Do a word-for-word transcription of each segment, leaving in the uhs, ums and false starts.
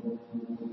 This is the Lord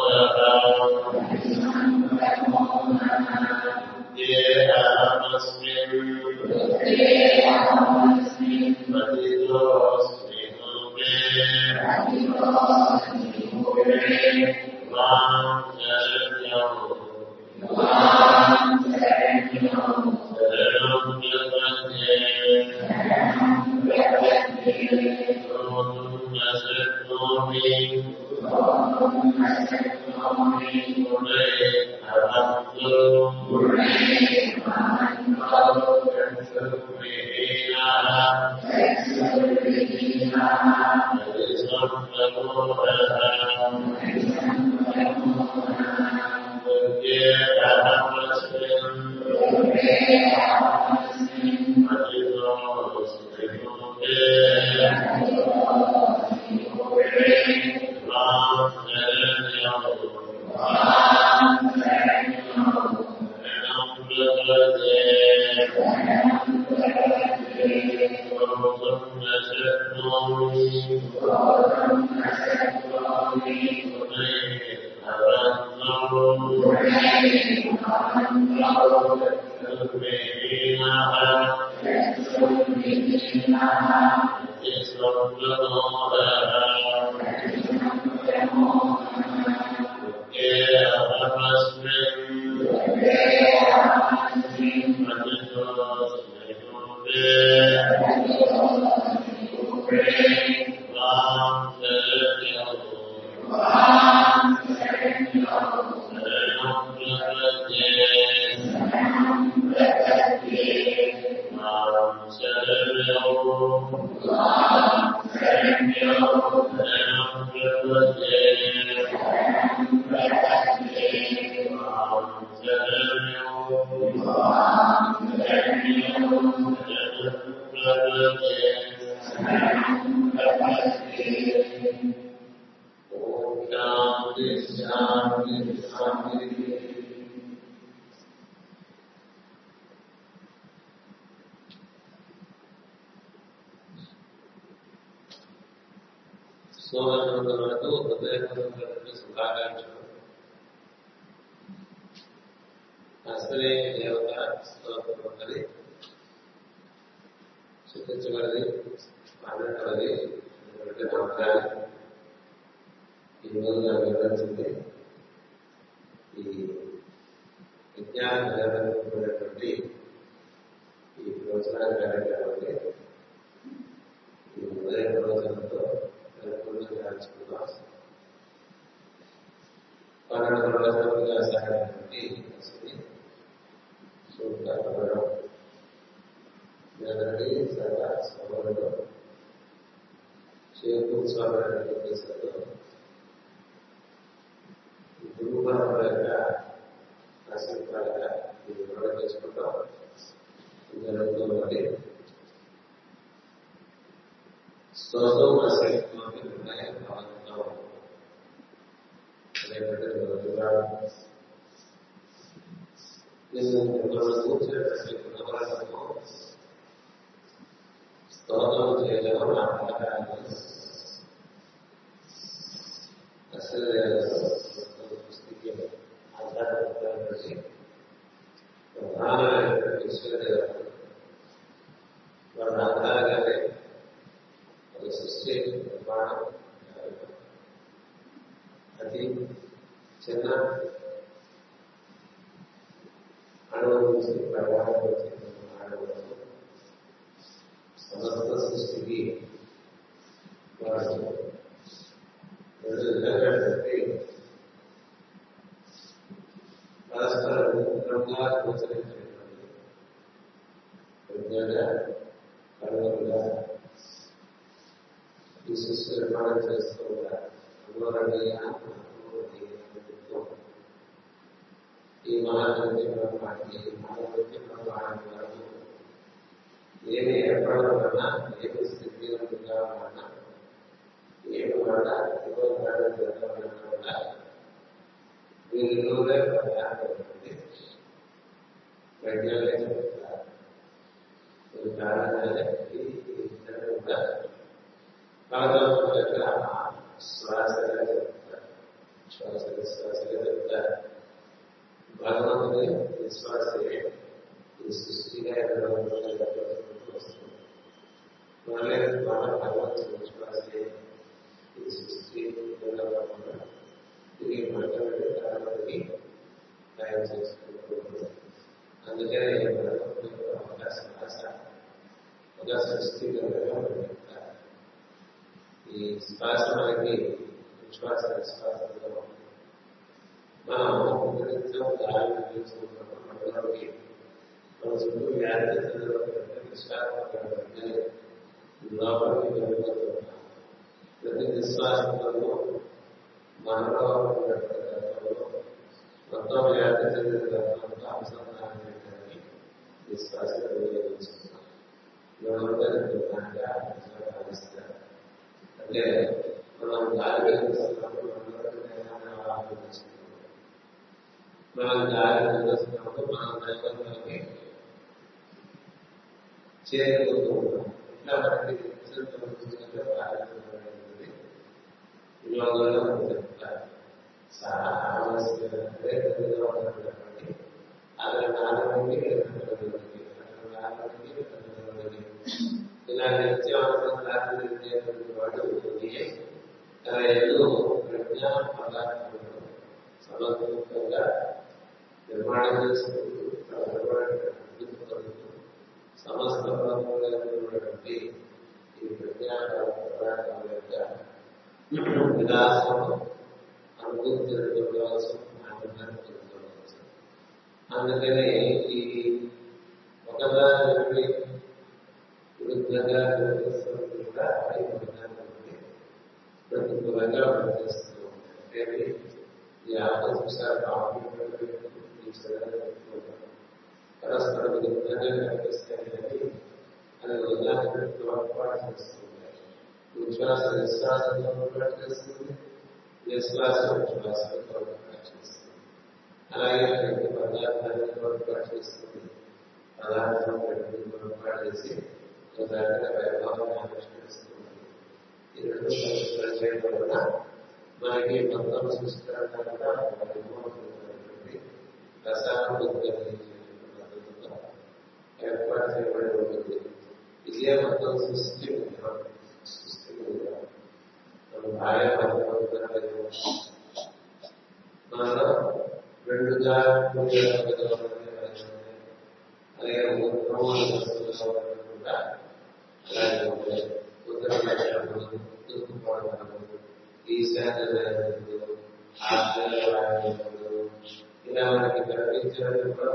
of భగవంతుడు సృష్టిలో వ్యవహరించారు. ఈ శ్వాస మనకి విశ్వాస విశ్వాసంలో మనం ఉపరితం గాలి నిర్మించుకుంటాం. మనలోకి మన చుట్టూ వ్యాధి విశ్వాసంలో లోపలికి వెళ్ళిపోతున్నాం. ప్రతి విశ్వాసంలో మనలో మొత్తం వ్యాధి చెందిన అనుసంధానం చేయడానికి విశ్వాసంలో వినియోగించుకుంటాం. ఆలోచిస్తారు అంటే మనం గాలి వెలిగిస్తున్నప్పుడు ఆలోచించుకుంటాం. మనం గాలి వెలిగిస్తున్నప్పుడు మనం దైవంలోకి చేరుకుంటూ ఉంటాం. ఇట్లా మనకి గాలి యోగంలో మనం చెప్తారు చాలా ఆలోచన కాబట్టి అతని నాలుగు ఇలా నిత్యావసరం రాత్రి వాడు తన ఎన్నో ప్రజ్ఞా పదార్థాలను సమర్థవంతంగా నిర్మాణం చేసుకుంటూ సమస్త ఉన్నటువంటి ఈ ప్రజ్ఞా పదార్థాల యొక్క విలాసం అనుభూతి జరుగుతుండవచ్చు, ఆనందాన్ని జరుగుతుండవచ్చు. అందుకని ఈ ఒకదాని విరుద్ధంగా కూడా ప్రతికూలంగా పనిచేస్తూ ఉంటాయి. ఈ ఆలోచించారు పరస్పర విరుద్ధంగా కనిపిస్తాయి. అది ఉదాహరణ చేస్తూ ఉంటాయి. విశ్వాస విశ్వాసంలో చేస్తుంది, విశ్వాస విశ్వాసంలో చేస్తుంది. అలాగే ప్రతి పదార్థాన్ని పొరపాటు చేస్తుంది. పదార్థం ప్రతి పొరపాటు చేసి ఆవిష్కరిస్తున్నాయి. ఈ రెండు పరిష్కారం చేయడం వల్ల మనకి మొత్తం సంస్కరణగా రసాయన పద్ధతిలో ఏర్పాటు చేయబడి ఉంటుంది. ఇదే మొత్తం సృష్టి సృష్టి మనలో రెండు అలాగే అలాగే ఉత్తరాఖండ్ తూర్పుగోదావరి ఈశాన్య ఆంధ్రప్రదేశ్ ఇలా మనకి కనిపించడానికి కూడా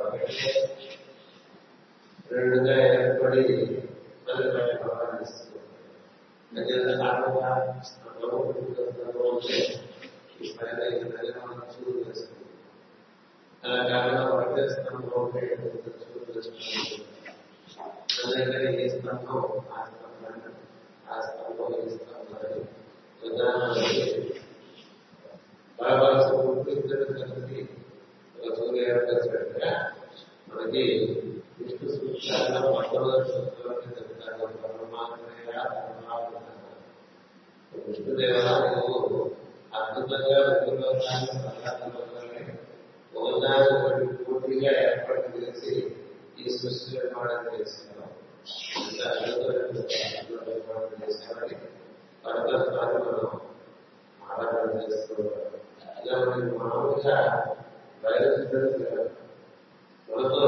రెండుగా ఏర్పడి మళ్ళీ మళ్ళీ ప్రవర్తిస్తూ చూస్తుంది. అలా కాకుండా వర్గస్థంలో అందరికీ ఏ స్థంభం ఆ స్థంభాన్ని ఆ స్థంభం ఏ స్థంభాన్ని ఉదాహరణకి బాబా సూర్యుడు కలిసి ఒక సూర్య ఏర్పరిచినట్టుగా మనకి విష్ణు సూత్రాల్లో మొట్టమొదటి సూత్రాన్ని చెప్తారు. పరమాత్మయ విష్ణుదేవాలయము అద్భుతంగా విష్ణులోకాన్ని పరమాత్మలోకాన్ని ఒకదాన్ని పూర్తిగా ఏర్పాటు చేసి ఈ సృష్టి నిర్మాణం చేస్తున్నాం. నిర్మాణం చేస్తామని పరతత్వాన్ని మనం ఆరాధన చేస్తున్నాం. ఇలా మనం మామూలుగా బయలుదేరు మనతో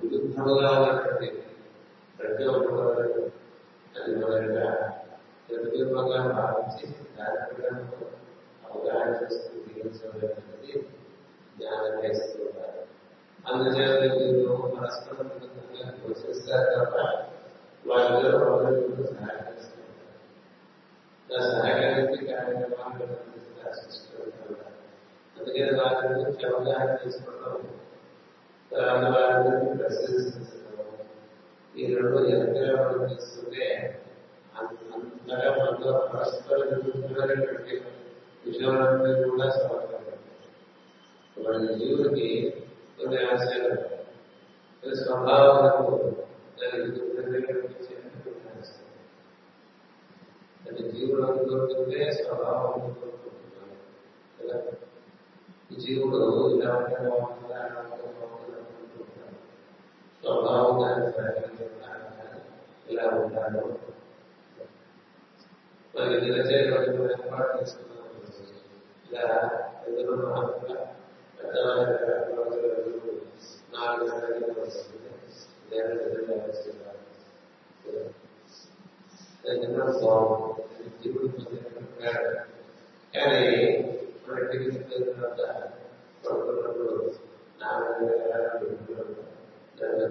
విరుద్ధంగా ఉన్నటువంటి ప్రతి ఒక్కరు అది మొదలుగా నిర్మీర్మంగా భావించి కార్యక్రమంలో అవగాహన చేస్తూ జీవించబడినది జ్ఞానం చేస్తూ ఉంటారు. అందుచేత మీరు పరస్పరం పోషిస్తారు తప్ప వారిలో పౌరులకు సహకరిస్తున్నారు. ఇలా సహకరించి కార్యక్రమాలు సృష్టిస్తున్నారు. అందుకని వారి గురించి అవగాహన చేసుకోవడం, తర్వాత వారి గురించి ప్రశంసించడం, ఈ రెండు ఎంతగా మనం చేస్తుంటే అంతగా మనలో పరస్పర విరుద్ధమైనటువంటి విషయాలన్నీ కూడా సమాధానం మన జీవుడికి కొన్ని ఆశయాలు స్వభావాలకు అంటే జీవుడు అనుకుంటుంటే స్వభావం అనుకుంటున్నాను కదా. జీవుడు ఇలా ఉంటే బాగుంటుందా అనుకుంటున్నాను. స్వభావం ఇలా ఉంటాను మరి ఇలా చేయడం ఏర్పాటు చేసుకున్నాను. ఇలా ఎదురు మహాత్మగా నాలుగు వస్తుంది. కానీ మన టికెట్ పడుతున్నప్పుడు నాలుగు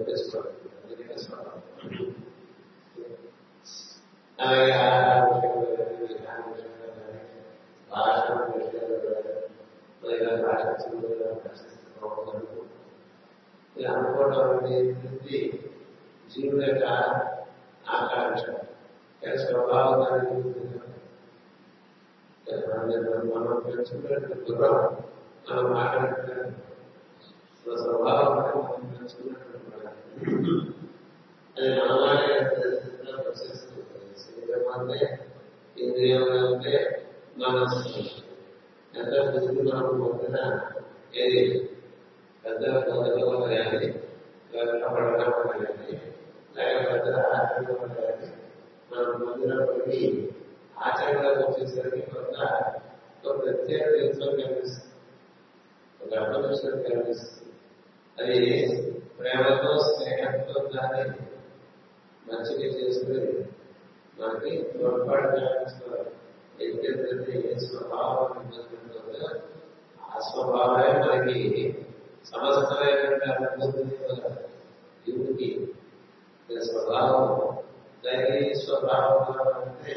చేసుకోవాలి. అలాగే ఆహార భాష భాష అనుకోవడం అనేది జీవుల యొక్క ఆకాంక్ష స్వభావం మనం తెలుసుకునే దూరం మనం మాట్లాడుతున్న స్వభావం అది మనమాటేసిన ప్రశ్నిస్తుంది. శరీరం అంటే ఇంద్రియం అంటే మనస్సు ఎంత బుద్ధి మనం పొందిన ఏది పెద్ద పొందడం అనేది పడడం అనేది లేకపోతే ఆచరణ అనేది మనం పొందినప్పటికీ ఆచరణలోకి వచ్చేసరికి కొంత ఒక ప్రత్యేక దేశం కనిపిస్తుంది, ఒక అర్థం కనిపిస్తుంది. అది ప్రేమతో స్నేహంతో దాన్ని మంచిగా చేసుకుని మనకి తోడ్పాటు కావాల్సుకోవాలి. ఎప్పుడైతే ఏ స్వభావం ఉంటుందో ఆ స్వభావమే మనకి సమస్తమైన జీవుడికి స్వభావం దానికి స్వభావం అంటే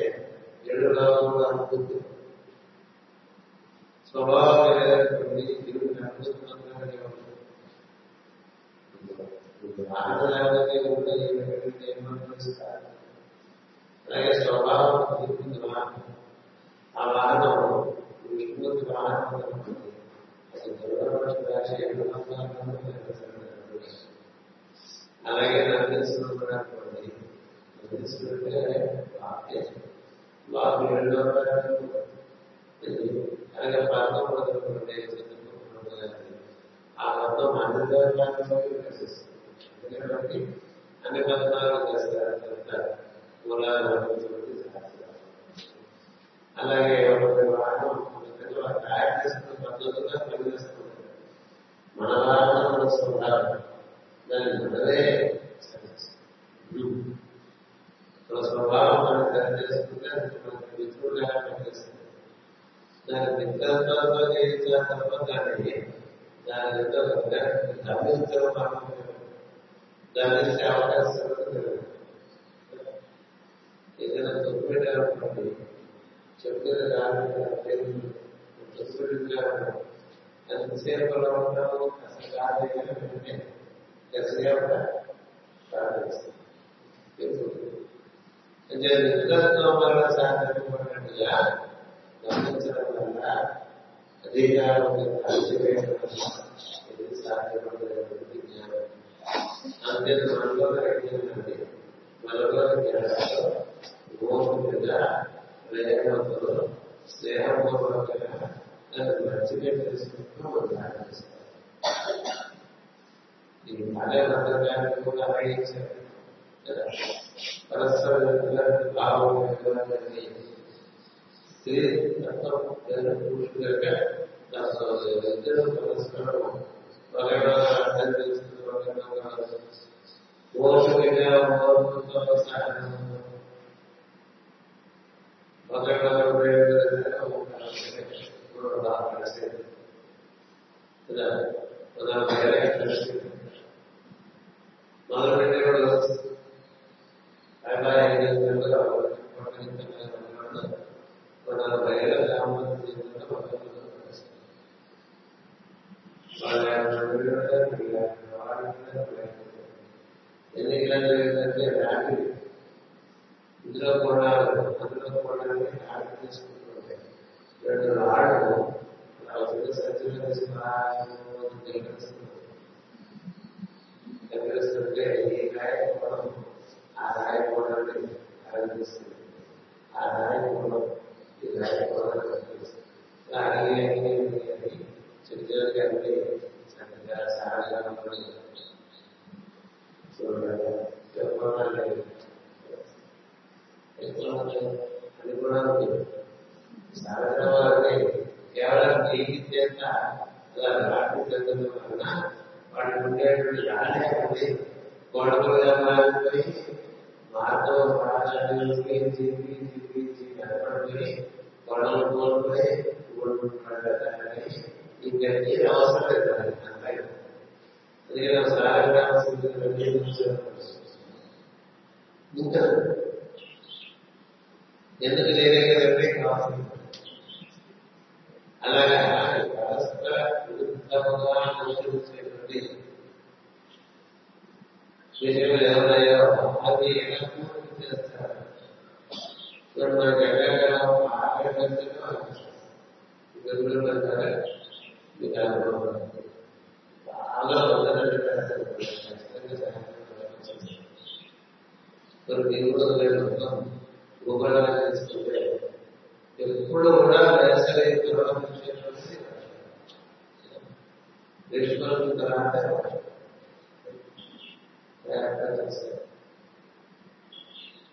ఏడు భావంగా అనుభూతి స్వభావం ఏదైనా జీవుడిని అనుభూతి ఆనందదాయకంగా ఉంటుంది. అలాగే స్వభావం జీవుడి వాహనం ఆ వాహనం విష్ణుమూర్తి వాహనం ఉంటుంది. అసలు అలాగే నన్నుకున్నటువంటి అలాగే పర్వం మొదలుకుంటే ఆ పర్వం అన్ని దేవాలయాలు దర్శిస్తుంది. ఎందుకంటే అన్ని పద్మాలు చేస్తారు కనుక మూలాలు అలాగే వాహనం తయారు చేస్తున్న పద్ధతులుగా పనిచేస్తుంది. మన వాహనం మన స్వభావం దాన్ని మనదే మన స్వభావం మనం తయారు చేసుకుంటే మనకి మిత్రులుగా పనిచేస్తుంది. దాని మిత్రత్వంతో చేయించిన తప్ప దాన్ని దాని యొక్క గమనించడం మనం గమనించే అవకాశం ఏదైనా తొమ్మిది చెప్తే ఎంతసేపు ఉంటాము అసలు అంటే ఎంతసేపు నిద్రత్వం వల్ల సాధించబడినట్టుగా గమనించడం వల్ల అధికారం అణచివేయడం వల్ల సాధ్యపడేటువంటి జ్ఞానం అంతే. మనలో ఏంటంటే మనలో జ్ఞానంలో గోముగా ప్రేమతో స్నేహపూర్వకంగా దాన్ని మంచిగా తెలుసుకుంటూ ధ్యానం చేస్తారు. ఈ మళ్ళీ అందరికీ కూడా అభిగించారు కదా. పరస్పర భావం స్త్రీ పురుషుల యొక్క ఇద్దరు పరస్పరం ఒకరిలో అర్థం తెలుసుకున్న సహనం ఒకరిలో మొదలుపెట్టే అలా ఏదైనా వాళ్ళ బయట ఎన్నికలు ఏంటంటే ర్యాలీ ఇందులో కూడా అందులో కూడా ర్యాలీ తీసుకుంటుంటే రెండు ఆడు సత్యులుస్తుంటే ఏ గాయకపోవడం ఆ రాయకోవడాన్ని ఆరంభిస్తుంది. ఆ రాయకోవడం ఈ రాయకోవడాన్ని కనిపిస్తుంది. అడిగి అడిగి అడిగి చిరుజోలి అంటే చక్కగా సహజంగా అది కూడా ఉంది. సహజం వాళ్ళని కేవలం నీటి చేత రాటి చెందడం వలన వాళ్ళు ఉండేటువంటి రాలే అనేది గొడవలు వారితో పాఠశాలకి చెప్పి చూపించి కనపడి గొడవలు కోల్పోయి ఇంకటి అవసరం లేదు. సాగరాల్సిన ఇంకా ఎందుకు లేదే కదంటే కావాల్సింది అలాగే పరస్పర అనుసరించేటువంటి విషయంలో ఎవరయ్యో అది ఎలా పూర్తి చేస్తారు. మనకు ఎక్కడ బాగా వదలడం ఉపయోగించుకుంటే ఎప్పుడు కూడా వేసవి తర్వాత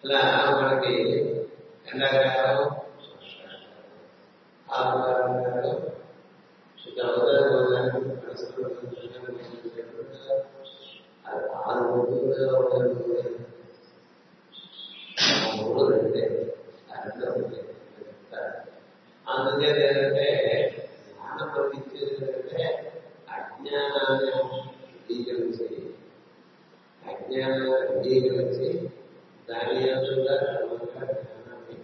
ఇలా మనకి ఎండాకాలం ఆకారం ఆరు మూడు అంటే అందుచేత ఏంటంటే జ్ఞానం పండించేది ఏంటంటే అజ్ఞానాన్ని అంగీకరించి అజ్ఞానాన్ని అంగీకరించి దాని అంతా క్రమంగా జ్ఞానాన్ని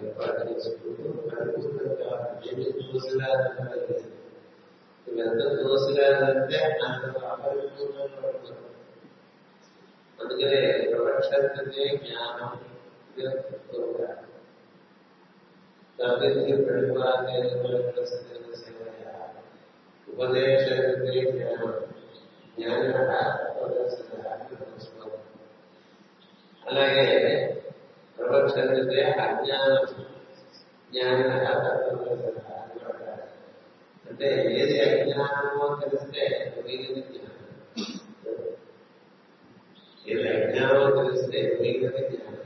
ఏర్పాటు చేసుకుంటూ నడుపుతున్నట్టు దోషరాదు ఎంత దోషరాదంటే అంత అపరిపూర్ణ పడుతుంది. అందుకనే ప్రపంచానికి జ్ఞానం ఉపదేశ అలాగే ప్రవక్షే అజ్ఞానం జ్ఞాన అంటే ఏది అజ్ఞానమో తెలిస్తే మిగిలిన జ్ఞానం, ఏది అజ్ఞానమో తెలిస్తే మిగిలిన జ్ఞానం,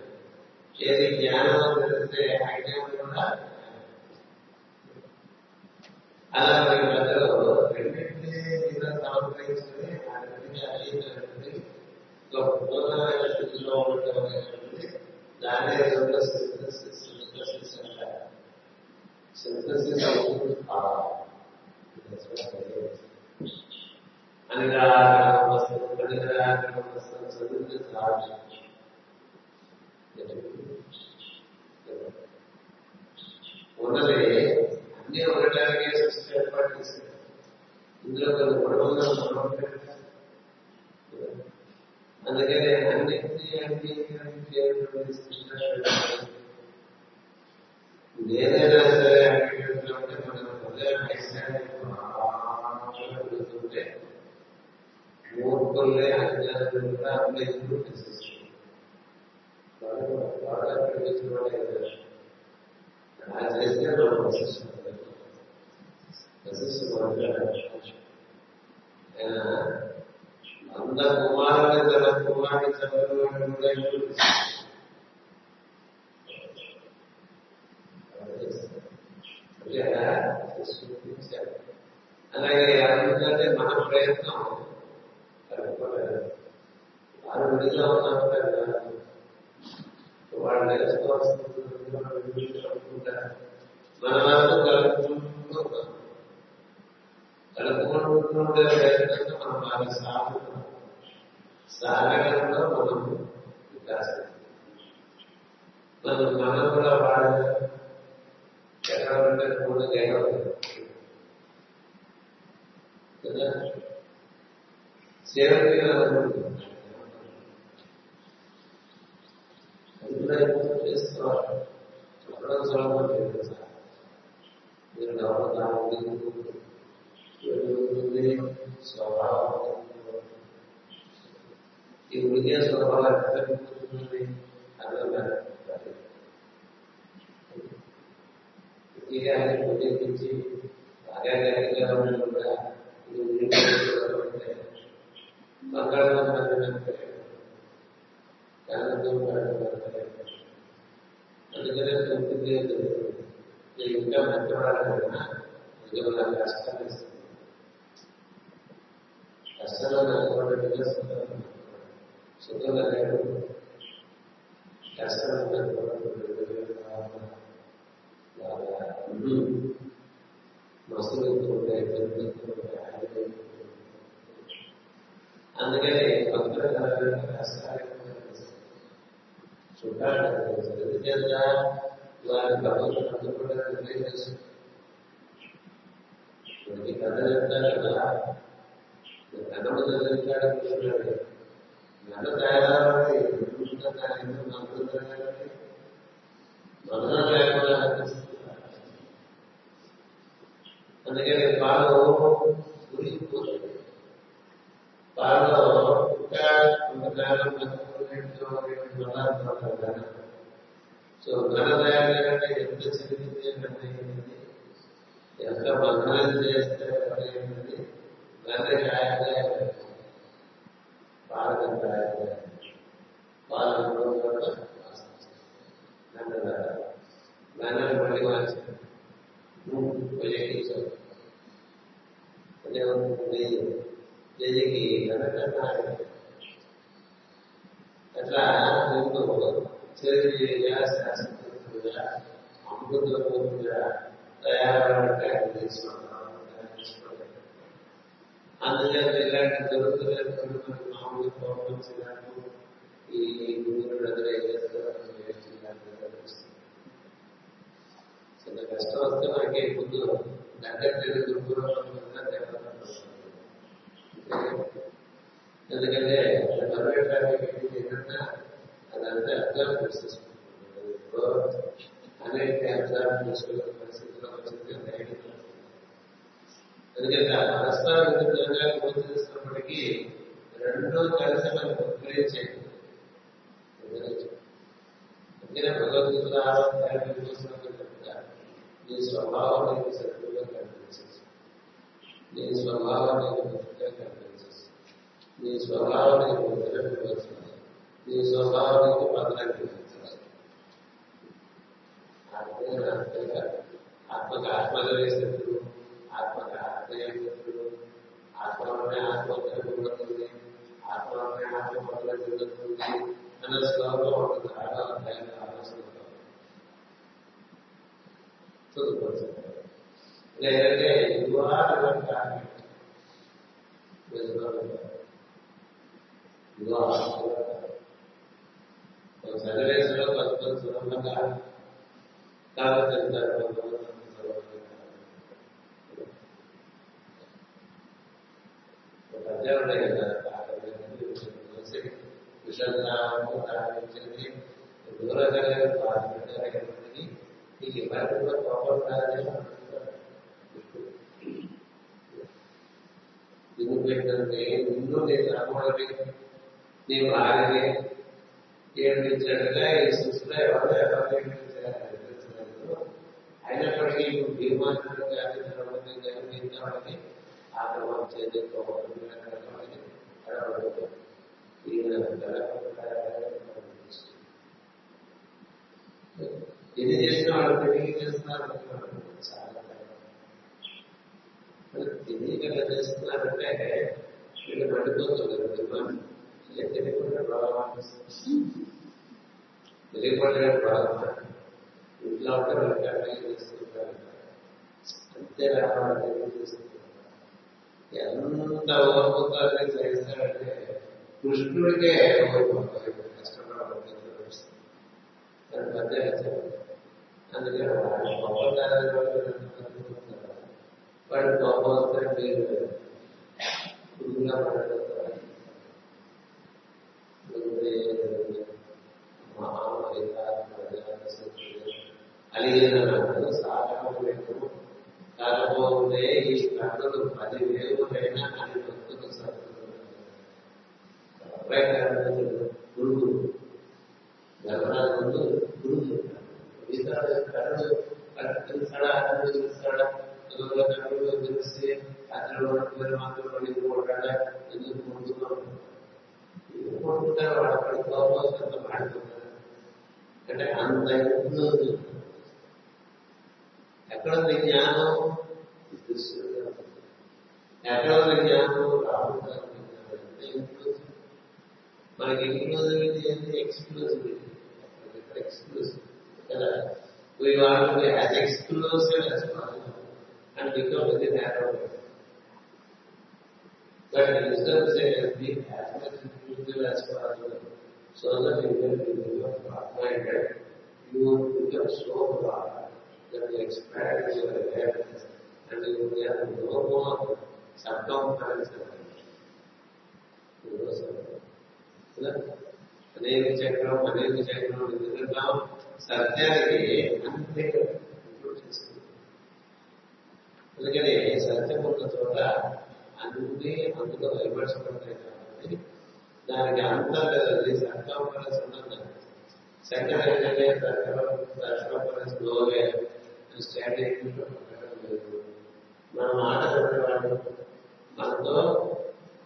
ఏది జ్ఞానమో తెలిస్తే అజ్ఞానం కూడా అలా మనకి మధ్యలో రెండింటి సమర్పించుకుని ఆ రెండింటి అతీతమైనటువంటి గొప్పమైన స్థితిలో ఉండటం అనేటువంటి దాని యొక్క సింథసిస్ సింథసిస్ అంటారు. సింథసిస్ అవుతుంది అని చదివితే సాధ్యం. ఉన్నది అన్ని ఉండటానికి సృష్టి ఏర్పాటు చేసింది. ఇందులో కొన్ని గొడవలు అందుకనే అన్నింటినీ అంగీకరించేటువంటి సృష్టి నేనైనా సరే అంగీకరించడం అంటే మన హృదయం పెడుతుంటే మూర్ఖుల్ని అజ్ఞానం కూడా అన్నింటినీ చేసేస్తుంది. చేస్తే మనం వంద కుమారుని తన కుమారుని చదువుకున్నాడు కూడా చూపించారు. అలాగే అడుగుతుంటే మన ప్రయత్నం వారు విడిగా ఉన్నారు వాళ్ళు నేర్చుకోవాల్సింది మన వరకు కలుపుకుంటూ కలుపుకుంటుండే ప్రయత్నంలో మనం వాళ్ళ సాగుతాం. సాగడంలో మనం వికాసం మనం మనం కూడా వాళ్ళ ఎక్కడ ఉంటే కూడా గెలవలేదు కదా. సేవ చేసుకోవాలి అక్కడ సులభం మీరు ఉంటుంది స్వభావం ఈ ఉడికే స్వభావం ఎక్కడికి అర్థం ఉద్యోగించి బాగా కార్యక్రమం కూడా బంగాళాఖాతంటే అందుకనే తొమ్మిది నేను ఇంకా మెత్తపడాలన్నా ఉద్యోగం కష్టం ఇస్తుంది. కష్టంలో కష్టపడే సుఖంగా లేదు అందుకని భక్తుల కష్టాలు చుట్టాలు చేత వారి భగవంతుడు కూడా నిర్ణయం చేస్తుంది. కథ చెప్తాడు కదా, కథలు చదివిస్తాడు కూర్చున్నాడు. కథ తయారీ మనసు తయారీ మనలో లేకుండా అనిపిస్తున్నారు. అందుకని పాలు కూర్చుపోతుంది. పాలలో ఇంకా కొంతకాలం పదార్థం. సో కథ తయారీ అంటే ఎంత చదివితే నిర్ణయించింది, ఎంత బంధనం చేస్తే నిర్ణయించింది. గంటే కాయగా పాలకం కాయగా పాలనలో గంటలు మళ్ళీ మార్చి ప్రయోగించారు. అదే ఉంటుంది తెలియకి గంటకన్నా అట్లా ముందు చరిత్రగా శాస్త్రగా అమృతంగా తయారవడానికి ఆయన తీసుకున్నాం. అందుకని ఇలాంటి జరుగుతున్న మామూలు పౌర్ణమిస్ ఈ గురువులు అందరూ ఏం చేస్తారో చిన్న కష్టం వస్తే మనకి ముందు గంట గురువులో ఎందుకంటే బలవేటానికి ఏంటంటే అదంతా అబ్జర్వ్ చేసేసుకుంటుంది. అనేక అబ్జర్వ్ చేసుకునే పరిస్థితిలో వచ్చింది. ఎందుకంటే పరస్పరం పూర్తి చేసినప్పటికీ రెండో కలిసి మనకు ఉపయోగం చేయాలి. అందుకనే భగవద్గీత ఆరాధన చూసినప్పుడు నీ స్వభావాన్ని సరిగ్గా కనిపించదు, నీ స్వభావాన్ని కనిపించదు, నీ స్వభావానికి ముద్రపడాలి, నీ స్వభావానికి పదనట్టించాలి. ఆత్మ ఆత్మకు ఆత్మగా వేసినప్పుడు ఆత్మకు ఆత్మ అయినప్పుడు ఆత్మలోనే ఆత్మ జరుగుతుంది, ఆత్మలోనే ఆత్మ పదన జరుగుతుంది అన్న శ్లోకం ఉంటుంది. ఆరాధన ఆలోచన లేదంటే యువ సన్నివేశంలో కొంతమంది సులభంగా కాలం చెందారు, కొంతమంది అధ్యాయం ఉన్నాయి కదా. విషయాలు ప్రారంభించింది దూరంగా ప్రారంభించాలి. నీకు ఇబ్బంది కూడా పోగొట్టాలని నిన్ను పెట్టినంటే నిన్ను నేను అనుకోవడమే నీవు ఆగితే ఏమిటించినట్టుగా ఈ సృష్టిలో ఎవరో ఎవరు అయినప్పటికీ భీమాత్మకం కానీ నడవడం కానీ దీనికి ఆ క్రమం చేసేటువంటి ఇది చేసిన వాళ్ళు పెరిగి చేస్తున్నారు. చాలా తెలియకుండా చేస్తున్నారంటే వీళ్ళు పడిపోతుంది భీమాన్ని తెలియకుండా బాగా తెలియకుండా బాగా ఇంట్లో ఉంటే వాళ్ళకి అర్థం చేసుకుంటారు. అంతే రావాలి ఎంత ఓడిపోతారని చేస్తారంటే కృష్ణుడికే ఓడిపోతారు. కష్టపడాలి అందుకని వాడు కోపం వస్తే మీరు అలిగిన సాధనము కాకపోతే ఈ కథలు పదివేలైనా అని భక్తులు సాగుతున్నారు. గురువు గర్భరాజు గురువు కళ ఆనందిస్తాడా తెలిస్తే అతను మాట్లాడుకోడా ఎందుకు కోరుకుంటారు. వాడు అక్కడ కోపం మాడుతున్నారు అంటే అంత ఎక్కడ ఉంది జ్ఞానం, ఎక్కడ ఉంది జ్ఞానం రాకుండా మనకి ఇంక్లూజివిటీ అంటే exclusivity. exclusive. Because we want to be as exclusive as possible and become very narrow. But the wisdom says be as much exclusive as possible so that you will become broad-minded. You will become so broad that you expand your awareness and you will have no more circumferences. You know, so అనేక చక్రం అనేక చక్రం ఎందుకంటే సత్యానికి అంతే include చేస్తుంది. అందుకని సత్యం ఉన్న చోట అన్ని అందులో విమర్శపడతాయి కాబట్టి దానికి అంతం లేదండి. సర్కాంపరెన్స్ ఉన్నది సెకండ్ ఏంటంటే సర్కాంపరెన్స్ లోనే స్ట్రాటజీ ఉండడం లేదు. మనం ఆటపడేవాడు మనతో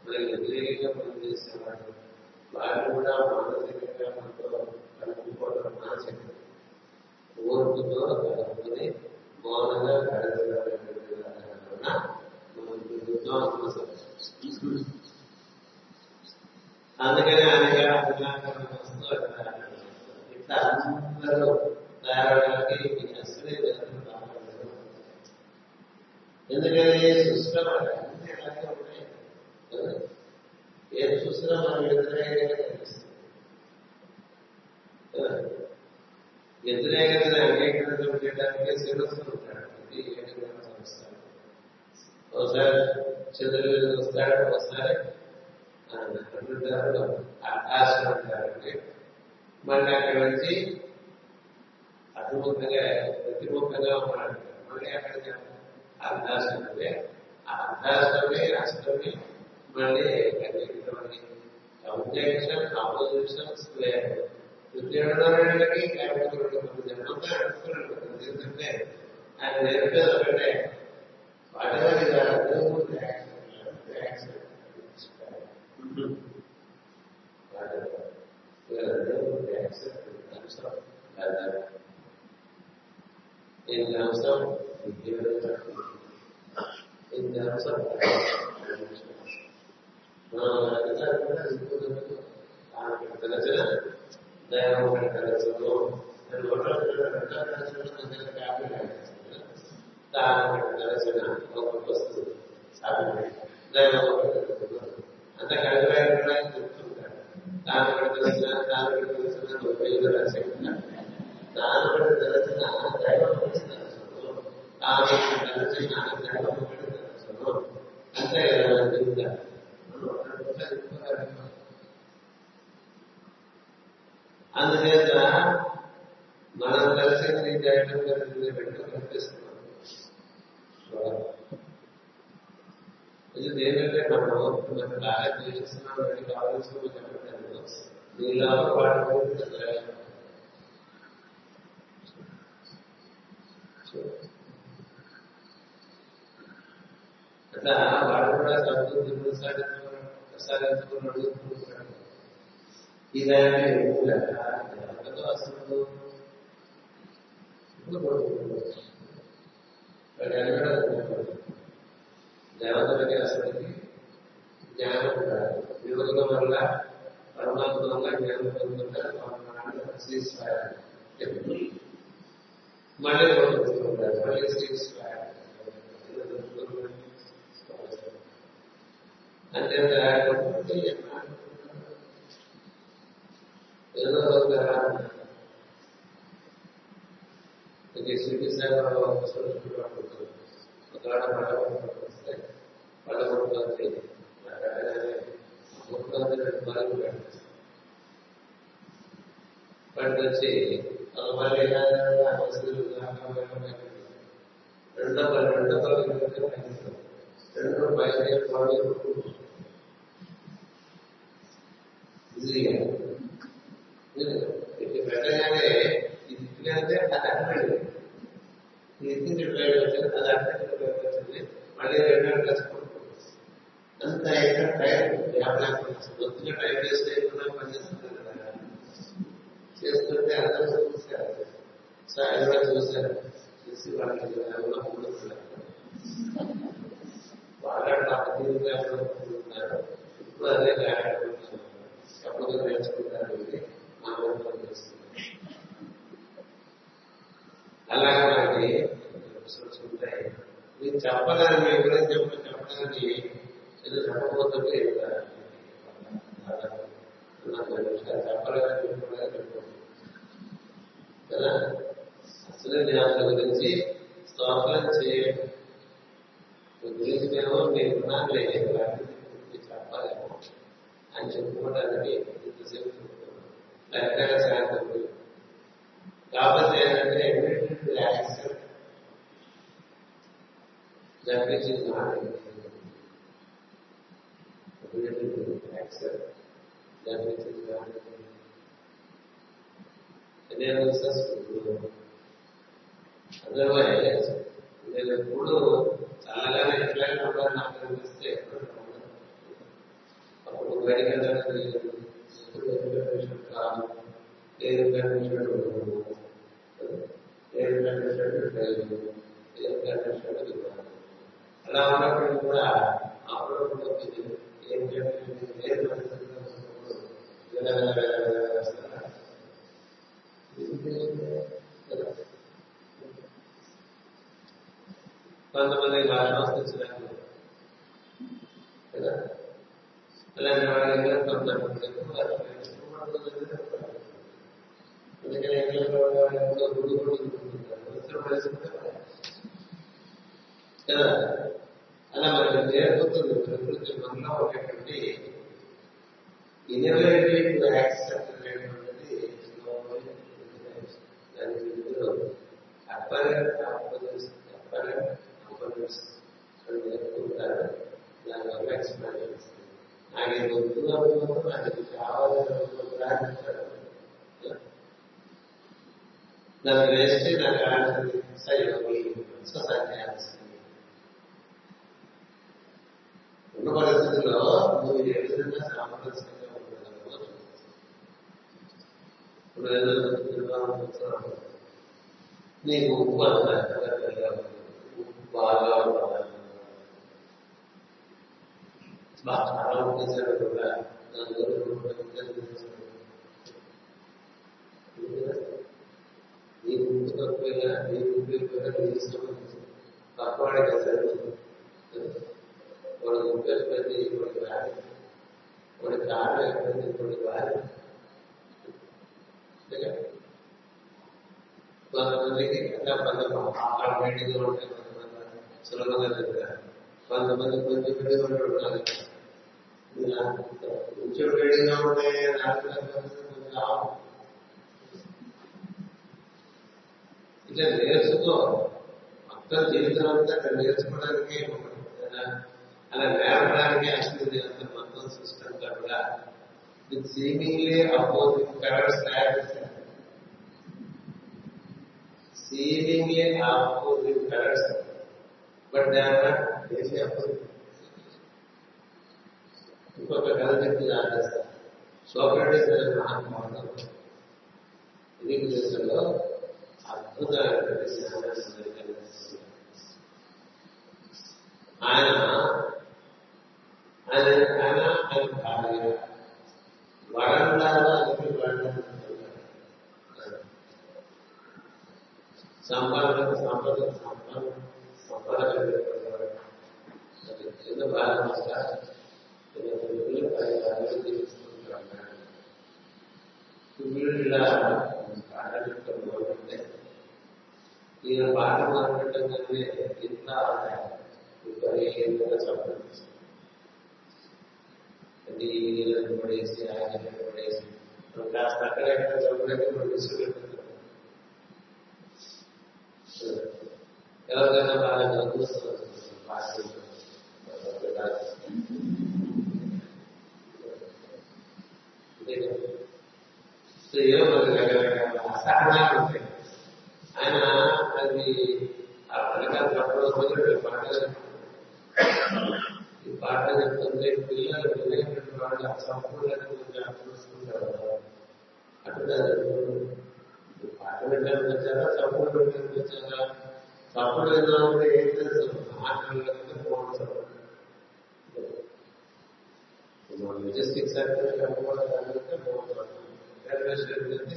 మనకి వ్యతిరేకంగా పనిచేసేవాడు వాళ్ళు కూడా మానసికంగా మనతో కలుపుకోవడం మానసికంగా ఓర్పుతో కలుపుకుని మౌనంగా కడుగుతున్న అందుకని ఆయన ఇట్లా అందరూ తయారవడానికి అసలే బాగుండదు. ఎందుకని సుష్టం అన్ని అలాగే ఉన్నాయి కదా. ఏం చూసినా మనం వ్యతిరేకంగా కనిపిస్తుంది కదా. వ్యతిరేకతను అంగీకరించడం చేయడానికి శిరస్సులు ఉంటాడు. ఇది ఏకైనా సంస్థ ఒకసారి చంద్రుడి మీద వస్తాడు, ఒకసారి అంటుంటారు ఆకాశం ఉంటారండి. మళ్ళీ అక్కడి నుంచి అటుముఖంగా ప్రతిముఖంగా ఉన్నాడు. మళ్ళీ అక్కడికి అర్ధాశం అంటే ఆ అర్ధాశమే అష్టమే మళ్ళీ మనకి కంజంక్షన్ ఆపోజిషన్ స్క్వేర్ రెండుకి క్యాపిటల్ అడుగుతున్నాడు. ఎందుకంటే ఆయన నేర్పేది ఒకటే అవసరం ఇది అవసరం తెలిసిన దైవం కలచదు తెలిసిన ఒక వస్తువు దైవం అంత కలిపి చెప్తుంటాడు. దాని బట్టి తెలిసిన దాని బట్టి తెలిసిన ఉపయోగం రాసేస్తాడు. దాని బట్టి తెలిసిన దైవం తెలుసు దాని తెలిసిన దైవం తెలుసు అంతే కదా. అందుచేత మనం కలిసింది చేయడం జరిగింది వెంటనే కనిపిస్తున్నాం. ఇది ఏంటంటే మనం మనం బాగా చేస్తున్నాం వాటికి ఆలోచనలు కనపడలేదు. దీనిలో వాడు అట్లా వాడు కూడా సంతృప్తి ప్రసాదించుకున్నాడు. ఇలాంటి జాగ్రత్తతో అసలు దేవతలకి అసలుకి జ్ఞానం ఉండాలి. యోగుల వల్ల పరమాత్మ వల్ల జ్ఞానం పొందుతారు. మళ్ళీ పొందుతుంటారు. మళ్ళీ అంతే తయారు ఏదో సిటీ సైడ్ ఒకవేళ పడవస్తే పడగొట్టుకొని పట్టుకొచ్చి ఒక మళ్ళీ రెండో పది రెండో పది రెండు బయలుదేరి ఈజీగా ఇటు పెట్టగానే ఇది ఇట్లంటే అది అన్నది ఇది రిపేర్ వచ్చింది అది అన్నది రిపేర్ వచ్చింది మళ్ళీ రిపేర్ చేసుకుంటుంది. అంత అయినా టైం యాభై వచ్చిన టైం వేస్ట్ అయిపోయినా పనిచేస్తుంది కదా. చేస్తుంటే అందరూ చూశారు సాయం కూడా చూశారు. చూసి వాళ్ళకి బాగా ఆధీనంగా ఇప్పుడు అదే ఎప్పుడు నేర్చుకుంటారు. ఇది మా ఊరు పనిచేస్తుంది నేను చెప్పగానే మీ గురించి చెప్పు చెప్పడానికి ఏదో చెప్పబోతుంటే చెప్పలేదని చెప్పకుండా చెప్పండి కదా. అసలు నేను అసలు గురించి స్తోత్రం చేయను గురించి నేను నేను ఉన్నాను లేదు వాటిని చెప్పలేము అని చెప్పుకోవడానికి శాంతి కాకపోతే ఏంటంటే accept that which is not acceptable, ability to accept that which is not acceptable. And they are successful to do. Otherwise, they will do chalala influence over another mistake. Appudu very good and very good. They will be able to do it. They will be able to do it. They will be able to do it. అలా ఉన్నప్పుడు కూడా అప్పుడు ఏం చేయడం కొంతమంది భాష వస్తున్నారు కదా. అలాంటి వాళ్ళ కొంతమంది అందుకని ఎక్కడ గుడి కూడా కదా. అలా మనం జరుగుతుంది ప్రకృతి మనలో ఒకటి ఇన్ఎబిలిటీ టు యాక్సెప్ట్ అనేటువంటిది దానికి ఇందులో అపరెంట్ అపరెంట్ అపరెంట్స్ ఉంటారు. దానివల్ల ఎక్స్పీరియన్స్ నాకు ఇది వద్దుగా ఉన్నప్పుడు నాకు కావాలని దాన్ని వేస్తే నాకు కావాల్సింది సయోగి సో సన్యాసి ఉన్న పరిస్థితుల్లో నువ్వు ఏ విధంగా సామరస్యంగా ఉండగలవో ఇప్పుడు ఏదో నీకు ఉప్పు అంత ఉప్పు బాగా బాగా ఉండేసాడు కూడా దాని నీ ఉప్పు తక్కువగా నీ ఉప్పు నీకు సంబంధించి పక్కవాడే కలిసాడు వాడు ఉపయోగపడితే ఇటువంటి వారి వాడి కారణం ఎక్కడైతే ఇటువంటి వారి కొంతమందికి ఇంకా కొంతమంది ఆటోమేటిక్గా ఉంటాయి. కొంతమంది సులభంగా చెప్తారు. కొంతమంది కొంచెం వేడిగా ఉంటున్నారు. కొంచెం వేడిగా ఉన్నాయి ఇట్లా నేర్చుకో. మొత్తం జీవితం అంతా అక్కడ నేర్చుకోవడానికి కదా. అలా నేర్పడానికి యాక్చువల్లీ అంత మొత్తం సిస్టమ్ కూడా విత్ సీమింగ్లీ అపోజింగ్ కలర్స్ తయారు చేశారు. Seemingly opposing colours but they are not really opposing. ఇంకొక కథ చెప్పింది ఆలోచిస్తారు. సోక్రటీస్ అనే మహాత్ముడు గ్రీకు దేశంలో అద్భుతమైనటువంటి ఆయన ఆయన ఆయన ఆయన భార్య వరండాలో అన్ని వాళ్ళు సంపాదన సంపద సంపద సంపద చిన్న భార్య ఇలా పాటలుంటే ఈయన పాట మొదలుపెట్టడం కానీ ఇంత పడేసి ఆయన పడేసి కాస్త అక్కడ ఎక్కడ చదువుకుంటాం. ఎవరికైనా బాగా చదువుతారు అసహనాలు ఉంటాయి. ఆయన అది ఆ పథకాలు తప్పడం పాటలు ఈ పాటలు చెప్తుంటే పిల్లలు తెలియనటువంటి వాళ్ళు అసంపూర్ణంగా కొంచెం అర్థిస్తుంటారు. అటు పాట వినడానికి వచ్చారా చప్పుడు వినడానికి వచ్చారా? చప్పుడు విన్నామంటే ఏం తెలుసు ఆటలకి పోవడం మెజెస్టిక్ సర్కిల్ కనుకోవడం అంటే పోవడం రైల్వే స్టేషన్ అయితే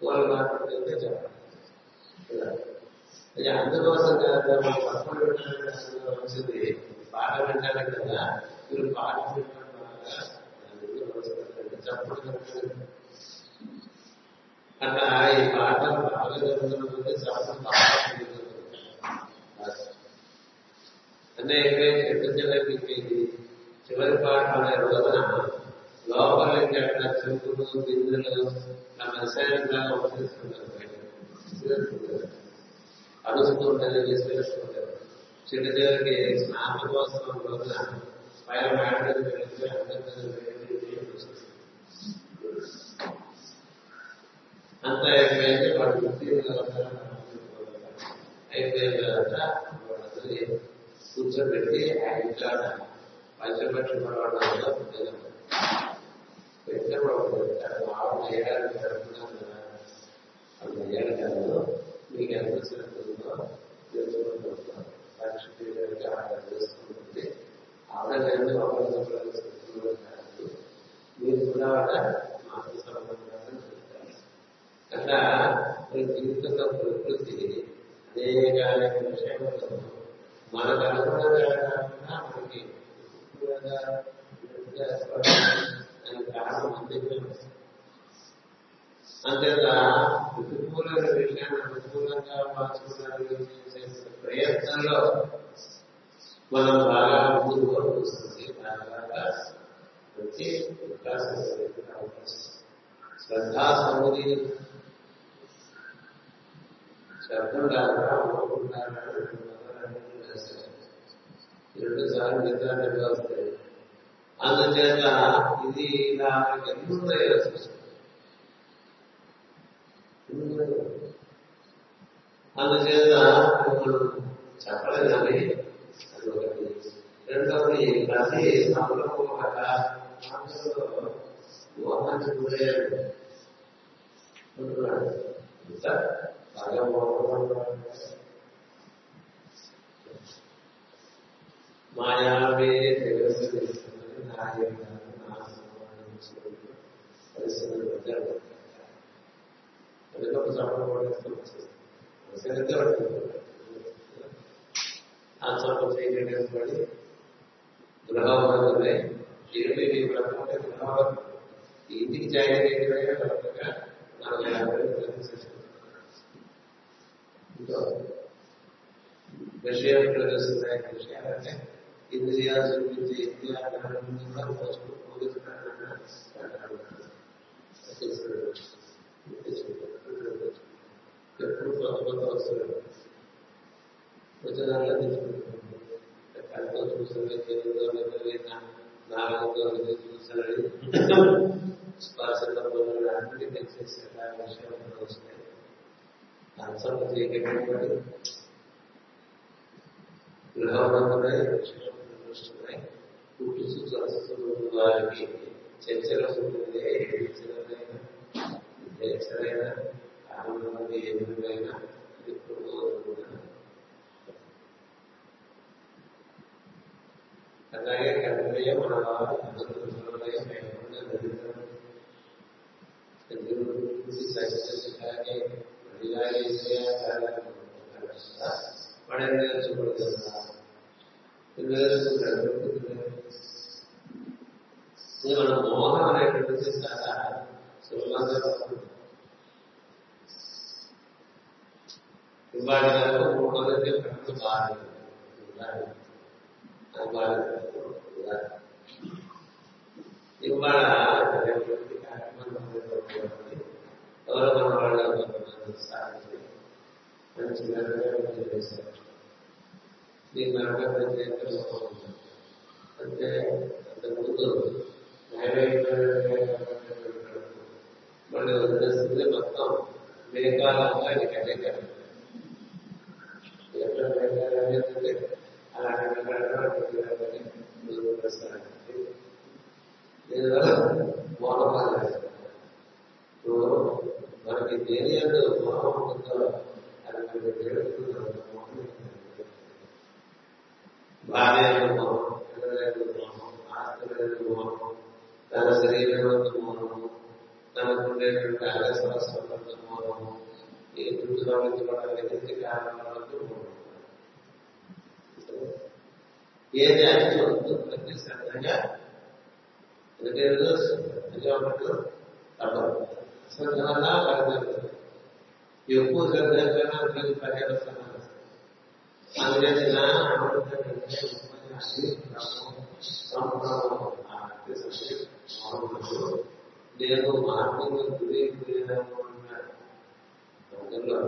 పూల మార్కెట్ అయితే చెప్పాలి. అందుకోసం వచ్చింది పాట వింటారు కదా. మీరు పాట చెప్పడం అట్లా ఈ పాట బాగా జరుగుతున్నట్లయితే చెప్పడం బాగా అంటే అయిపోయింది. చివరి పాట మన రోజున లోపలికి అట్లా చెప్పులు బిందులు నా రసాయనంగా వచ్చేస్తున్నారు. అరుస్తూ ఉంటారు, విశ్లేషిస్తుంటారు. చిట్ట చివరికి స్నానం కోసం రోజున పైన మేడం పెడితే అంత అయిపోయింది. వాడు అయిపోయిన తర్వాత కూర్చోబెట్టి ఆ ఇంట్లో పంచపక్షి పడవడంలో పెట్టిన ఆవిడ ఏడాది జరుపుకున్నాం కదా. అప్పుడు ఏడాదిలో మీకు అనిపించిన రోజుల్లో తెలుసుకుంటున్నాం. పక్షి పీరియడ్గా ఆవిడ తెలుసుకుంటుంది. ఆవిడ లేదు ఆవిడ తెలుసుకుంటున్నారు కాదు, మీరు కూడా ఆవిడ మాకు సంబంధాన్ని చెప్తారు. అట్లా మీ జీవితంలో ప్రకృతి అనేక అనేక విషయంలో మనకు అనుగుణంగా కాకుండా మనకి కారణం అందించే అంతేత ప్రతికూలమైన విషయాన్ని అనుకూలంగా మార్చుకోవడానికి చేసే ప్రయత్నంలో మనం బాగా ముందు వస్తుంది. శ్రద్ధా సముది శ్రద్ధగా రెండు సార్లు నిద్ర వస్తాయి. అందుచేత ఇది ఇలా ఎన్నున్నాయో అందుచేత చెప్పలేదు కానీ అది ఒకటి. రెండవది ప్రతి సమయంలో కదా మోహించుకుపోయారు బాగా మోహ మాయావే పరిస్థితులు వచ్చారు. ఆ చోట చేయబడి గృహవర్గమే ఏమి ప్రకారం గృహవర్గం ఇంటికి జాయిన్ అయ్యే కలపగా నలభై యాభై విషయాలు ప్రదర్శిస్తున్నాయి. విషయాలంటే ఇంద్రియాలు చూపించి ఇంద్రియాలు కూడా ఎప్పుడు కొత్త కొత్త వస్తువులు వచ్చిన కళ్ళతో చూసాను, తెలుగులో నాలుగుతో చూసానని స్పర్శతో అన్ని తెలిసేసిన విషయాలు వస్తాయి. అంశం చేయబడి గృహవర్గమే పుట్టిస్తూ చదువు వారికి చర్చలు ఉంటుంది. చర్చలైనా ఆనందమైన ఏమైనా ఇప్పుడు అలాగే కన్నయ్య మన అలాగే మనం నేర్చుకోవడం మన మోహం అనేటువంటి చాలా సులభంగా ఇవాళ మూడోదైతే కళ్ళు బాగా ఇవాళ ఎవరో మన వాళ్ళు మంచి చేశారు. దీని నడక అంటే అంతకుముందు మళ్ళీ వదిలేస్తుంది మొత్తం మేఘాలంగా ఇది కట్టేకారు. అలా దీనివల్ల మోహం మనకి దేని ఎందు మోహం ఉందో అది మనకి జరుగుతుంది. మోహం భార్య మోహం, పిల్లల మోహం, ఆస్తుల మోహం, తన శరీరం మోహము, తనకుండేటువంటి అలసరస్వత మోహము, ఏ దుఃఖ కారణాలకు ఏ వ్యాధి ఉందో ప్రతి శ్రద్ధగా నిజాపట్టు అర్థం శ్రద్ధ వల్ల జరుగుతుంది. ఎక్కువ శ్రద్ధ ప్రజలు పర్యావరణ అందుచేసిన నేను మార్గంలో గురైపోయినాలో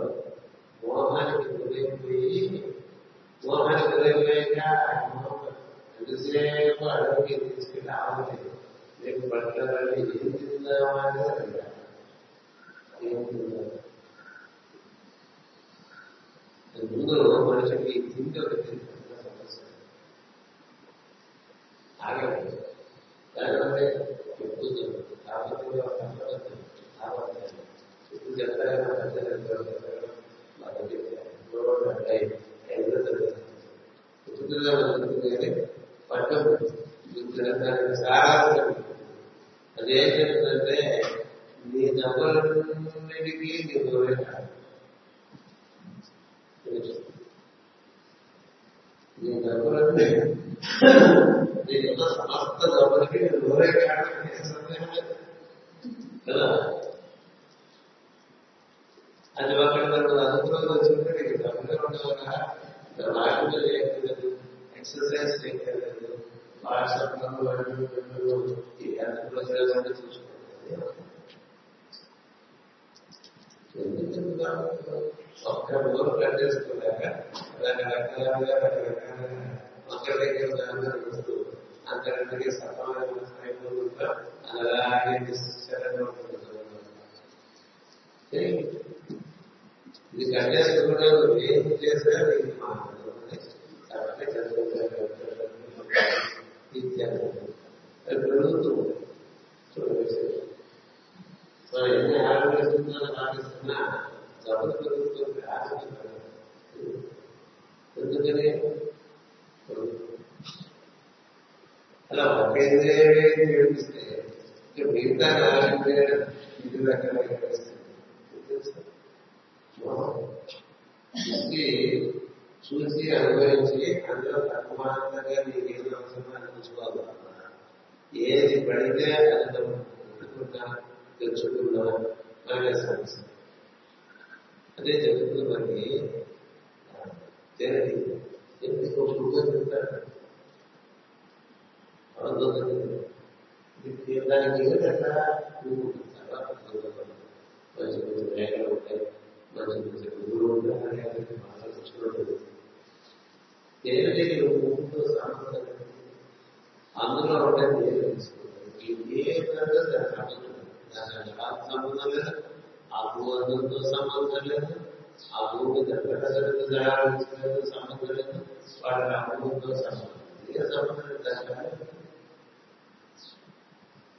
మోహానికి గురైపోయి మోహానికి గురైపోయాక ఎంతసేపు అడవికి తీసుకెళ్ళి ఆమె నేను పట్టాలని ఏం తిందామా అని ముందు మనుషులకి తిండి ఒకటి సమస్య ఆగలేదు. దానివల్ల ఎప్పుడు ఇప్పుడు చెప్తారు పట్టణం సారా అదే చెప్తుందంటే నీ నవ్వులన్నిటికీ నీ గోవే కాదు నీ డబ్బులన్నీ నీకున్న సమస్త డబ్బులకి నేను నూరే కారణం కదా అది అక్కడ అందులో వచ్చింటే నీకు డబ్బులే ఉండవన్నా రాకుండా చేయలేదు ఎక్సర్సైజ్ చేయలేదు వాట్సాప్ చూసుకోవాలి ఒక్క రోజు కట్ చేసుకున్నాక దాని రకరకాలుగా రకరకాల ఒక్క దగ్గర వస్తూ అంతకంటే సఫలమైన స్థాయిలో కూడా అలాగే ఇది కట్ చేసుకున్నా నువ్వు ఏం చేసినా నీకు మాట్లాడుతుంది కాబట్టి చదువు చూడ మనం ఎన్ని ఆరోగ్యస్తున్నా పాటిస్తున్నా డబ్బులు పెరుగుతుంది ఆరోగ్యం. ఎందుకని అలా ఒకేదే ఏడిస్తే మిగతా నాలుగు ఇంటి దగ్గర చూసి చూసి అనుభవించి అందులో తక్కువంతగా నీకేది అవసరం అనిపించుకోవాలి. ఏది పడితే అందులో అనుకుంటా తెలుసుకున్నా మనమే సమస్య అదే జరుగుతుంది. మనకి ఎందుకు చెప్తారు దానికి ఏదైనా మంచి మంచి వేగలు ఉంటాయి, మంచి మంచి గురువులు ఉంటాయి, ఆలోచించుకోవడం ఏదైతే ఊరితో సాగుతుంది అందులో ఉంటాయి. నేను తెలుసుకుంటాను ఏ విధంగా దాన్ని ఆలోచన దాని సంబంధం లేదు, ఆ భూవర్గంతో సంబంధం లేదు, ఆ భూమి దగ్గర జరుగుతుందో సంబంధం లేదు, వాళ్ళ అనుభవంతో సంబంధం ఏ సంబంధం లేదు.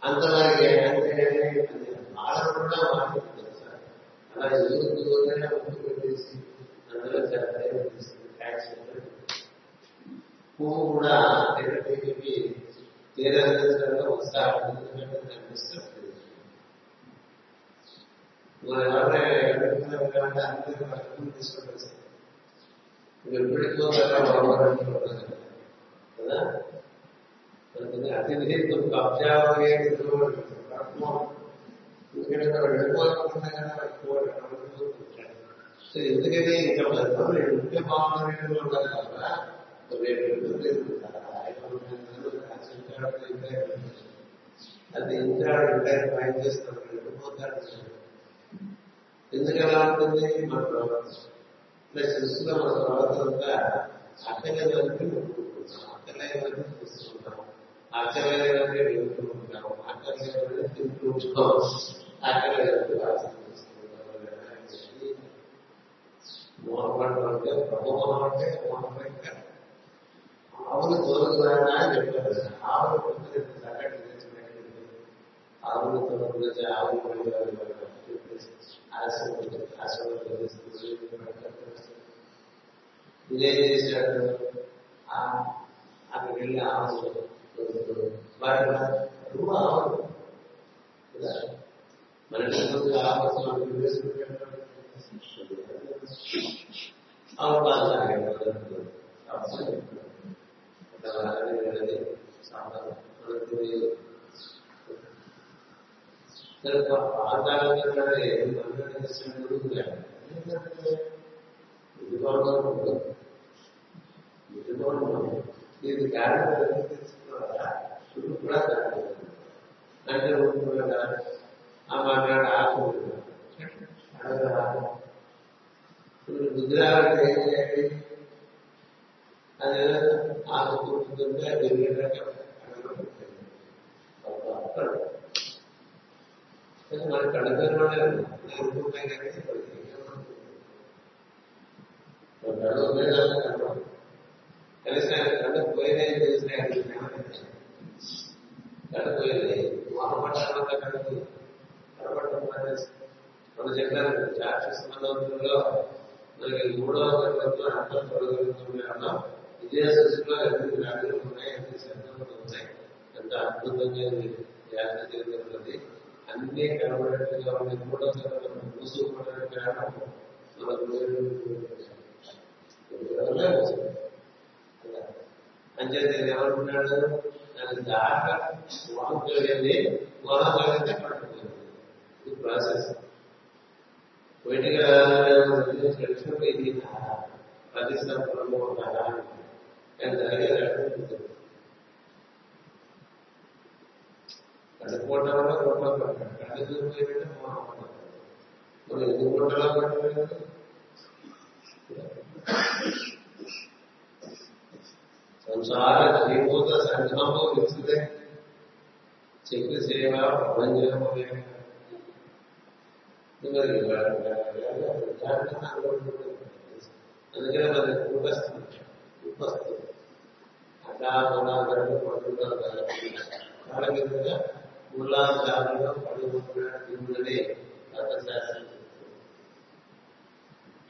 అంతవరకు ఏంటంటే ఆడకుండా మాట్లాడుతుంది సార్ అలా ఎదుగుతుందనే ముందు పెట్టేసి అందులో పువ్వు కూడా తెరటికి తీరే ఉత్సాహం కనిపిస్తుంది. మనం ఎవరైనా వెళ్ళాలంటే అందరూ అర్థం తీసుకుంటారు సార్ ఎప్పటికో కదా అతిథి అబ్జాబే ఎందుకంటే వెళ్ళిపోవాలనుకుంటా కదా సో ఎందుకని ఇంకా నేను ఉంటే బాగున్నాను ఉంటారు కదా రేపు అది ఇంకా ప్రయత్నం చేస్తాను వెళ్ళిపోతాడు. ఎందుకు ఎలా ఉంటుంది మన శిస్సులో మన ప్రవర్తనంగా అక్కర్లేదంటే అక్కర్లేదంటే చూసుకుంటాం, అక్కర్లేదంటే వెళ్తుంటాం, అక్కర్లేదంటే తింటూ ఉంచుకోం, అక్కర్లేదంటే మోహపడటం అంటే ప్రభుత్వం అంటే మోహపడే కాదు. ఆవులు తోలుకున్నా అని చెప్పారు ఆవులు ఆవులు తోలుకు ఆవులు పడిపోయారు ఇదే చేశాడు అక్కడ వెళ్ళి ఆవులు ఆవులు మన ఆవు పాలు ఆంధ్రాలు కూడా ఏది ఇది కారణం కూడా అంటే ఆ మాట్లాడ గుజరాత్ ఏం చేయాలి అదే ఆకుంటుంటే మన కడపలోనే అనుకుంటున్నాయి కానీ కలిసి ఆయన కడ పోయినా ఏం చేసినా కడపోయి వానపట్టణం కడపి కడపట్టం మనం చెప్పాను రాక్షసంలో మనకి మూడవ తరగతిలో అర్థం తొలగించుకున్నాం. ఇదే సృష్టిలో ఎన్ని రాజులు ఉన్నాయి, ఎన్ని శబ్దములు ఉన్నాయి, ఎంత అద్భుతంగా యాత్ర జరుగుతున్నది. అన్నీ కనబడేట్టుగా ఉండే మూడవ తరగతి మూసుకునే కారణం అంచేది ఏమనుకున్నాడు దాని దాకా వాహంతో వెళ్ళి వాహంతో వెళ్తే పడుతుంది. ఇది ప్రాసెస్ బయటగా ఇది ప్రతి సంవత్సరంలో ఉంటారా జరిగేది అడుగుతుంది. కట్టుకోవటం వల్ల రూపాయలు పడతాడు, కళ్ళు దూరంటే మోహం పడతాడు. మనం ఎందుకు పూటలా పట్టలేదు సంసార జీవోత సంఘంలో ఇచ్చితే చెప్పి సేవ ప్రపంచం అందుకనే మనకి కూపస్తుంది కూపస్తుంది అట్లా మూలాధారంలో పడుతున్నారు కదా. చాలా విధంగా మూలాధారంలో పడుకుంటున్న దేవుడని శాస్త్రం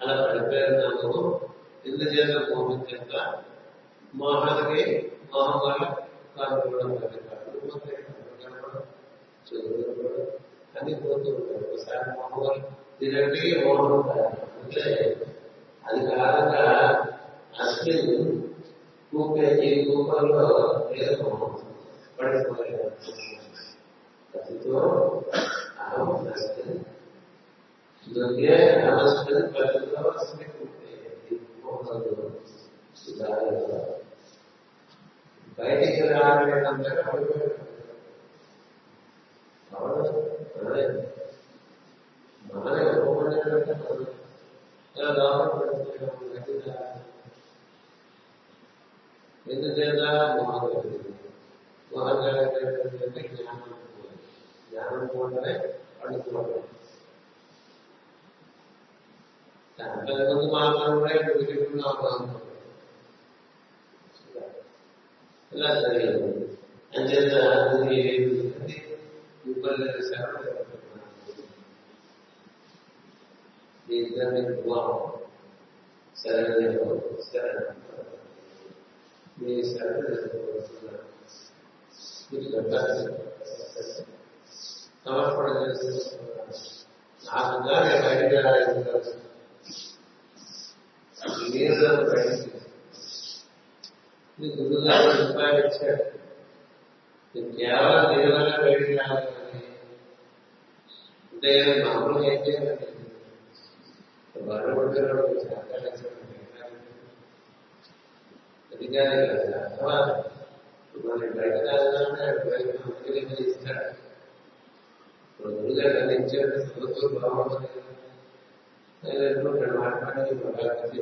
అలా పడిపోయినాము. ఎందుచేత మోహం చేత మోహానికి మోహం వల్ల కనపడడం చదువుకోవడం అన్ని పోతూ ఉంటారు. ఒకసారి మోహం వల్ల తిరగటి మోహం అంటే అది కారణంగా అశ్విన్ కూపేసి కూపంలో లేదు పడిపోయాడు. దుర్గే నమస్కృతి పద్ధతిలో బయటికి రావాలంటే మనమే ఎందుచేత మహారాజు మహారాజు జ్ఞానం జ్ఞానం పోవడమే అడుగుతున్నాడు. అంతకుముందు మాత్రం కూడా ఇక్కడ విలువకుండా ఉన్నాం ఇలా జరిగింది. అంచేత ఇబ్బంది సమర్పణ చేస్తున్నారు. నాకుగా నేను బయట మీరు బయటకి గురుగారు సంపాదించాడు. కేవలం దేవుళ్ళ బయటికి రావాలని అంటే మామూలుగా ఏం చేయాలి అధికారి కదా మన బయట రాజకీయ ఇస్తాడు. ఇప్పుడు గురుగారు అది ఇచ్చాడు ప్రభుత్వం బాగుంటుంది. మాట్లాడి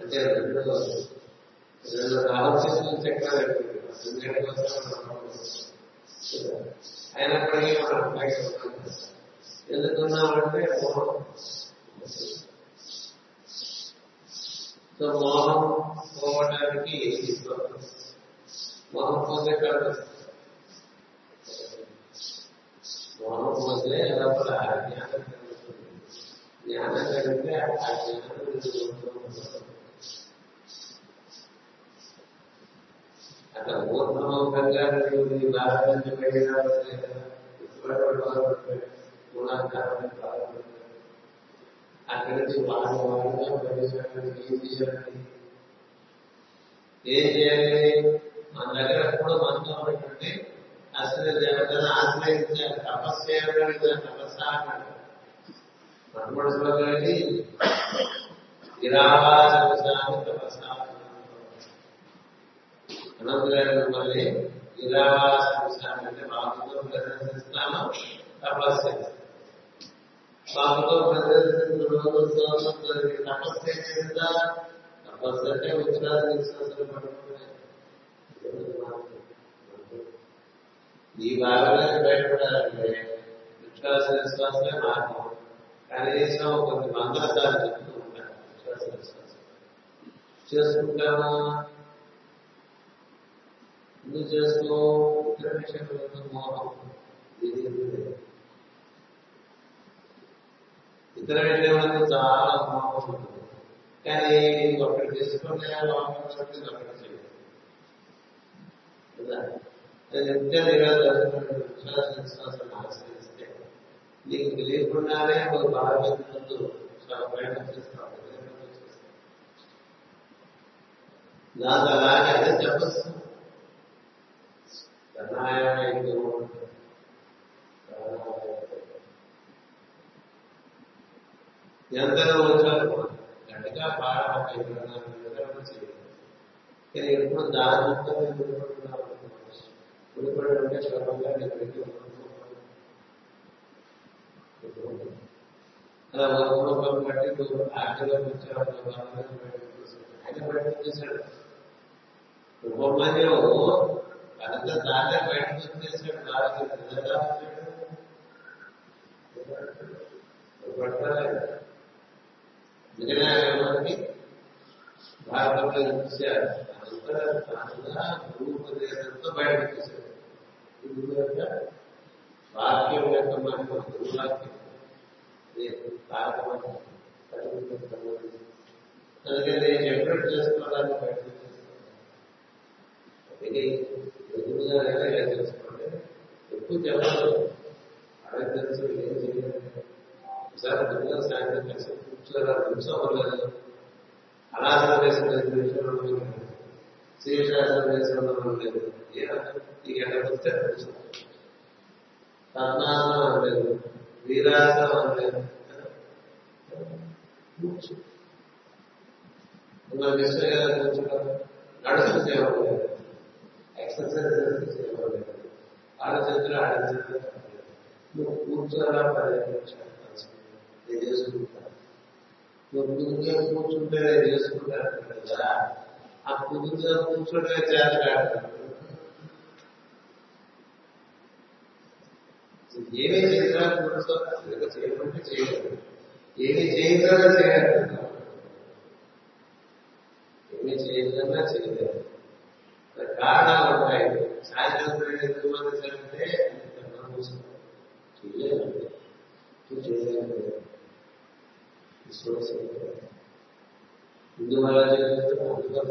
అంటే రెండు రెండు ఆలోచన చక్రాలు అయినప్పటికీ మనం అమ్మాయి ఎందుకున్నామంటే మోహం. సో మోహం పోవడానికి మోహం పోతే కాదు మోహం పోతే లోపల జ్ఞానం జ్ఞానం కలిగితే ఆ జ్ఞానం అక్కడ పూర్ణమౌకంగా బాధపడిన అక్కడి నుంచి వారం వారం ఏం చేయాలి, ఏం చేయాలి మన దగ్గర కూడా మనతో ఉన్నటువంటి అసలు దేవతను ఆశ్రయించాలి. తపస్సు చేయడానికి తపస్సు అన్నాడు మనమడుసులో కానీ ఇరావాసాన్ని తపస్సు అనంతగారు మిమ్మల్ని ఇరావాసాన్ని అంటే బాబుతో ప్రదర్శిస్తాను, తపస్సు చేస్తాను. బాబుతో ప్రదర్శించడం తపస్సు చేసిందా? తపస్సు అంటే ఉచితాలు ఈ భాగంగా బయటపడాలంటే విశ్వాస విశ్వాసమే మార్గం. కనీసం కొన్ని మంగళాలు చెప్తూ ఉంటారు. విశ్వాస విశ్వాసం చేసుకుంటామా? ఎందుకు చేసుకో? ఇతర విషయంలో మోహం ఇతర విషయంలో చాలా మోహం ఉంటుంది. కానీ ఒకటి చేసుకుంటే అక్కడ చేయాలి కదా. నిత్యంగా జరుగుతున్న విశ్వాస విశ్వాసాన్ని ఆశ్రయిస్తే నీకు తెలియకుండానే ఒక భారతదేశంలో చాలా ప్రయాణం చేస్తాం. దాంతో అలాగే అదే తపస్సు ప్రణాయాలు ఎంతగా వచ్చారు గట్టిగా పారాయణ చేయాలి. ఎప్పుడు దాంతో ఉంటే శ్రమంగా నేను అలా రూపం బట్టి ఆటలో ఆయన బయటకు చేశాడు. రూపంలో అదంతా దాకా బయటకు చేశాడు. నాకు నిజానికి భారతంలో ఇచ్చారు. అంతా దానిగా రూపంతో బయటకు చేశాడు. వాక్యం యొక్క మనకు గురువాక్యం అందుకే నేను ఎప్పుడు చేసుకోవాలని ప్రయత్నం చేస్తున్నాను. చేసుకోండి, ఎక్కువ చెప్పాలి. అడగ తెలుసు ఏం చేయాలి. ఒకసారి ముందుగా సాయంత్రం కలిసి కూర్చోరా నిమిషం అవ్వలేదు. అనాసన చేసిన శ్రీశాసనం చేసిన లేదు. నీకు ఎక్కడ వస్తే పద్మాసనం అనలేదు, వీరాసనం అనలేదు. నడుస్తూ చేయవలేదు, ఎక్సర్సైజ్ చేయవలేదు, ఆలోచనలు ఆడించడం. నువ్వు కూర్చోరా పర్యవేక్షణ నేను చేసుకుంటాను. నువ్వు ముందుగా కూర్చుంటే నేను చేసుకుంటాను కదా. ఆ ముందుగా కూర్చోటమే చేస్తాను. ఏమీ చేసినా కూర్చోవాలి, చేయమంటే చేయలేదు. ఏమి చేయగలనా చేయాలి, ఏమి చేయగలనా చేయలేదు. కారణాలు ఉన్నాయి. సాయంత్రం ఎందుకు అంటే చేయలేదు, చేయలేదు. ఇందువల్ల చేయలేదు.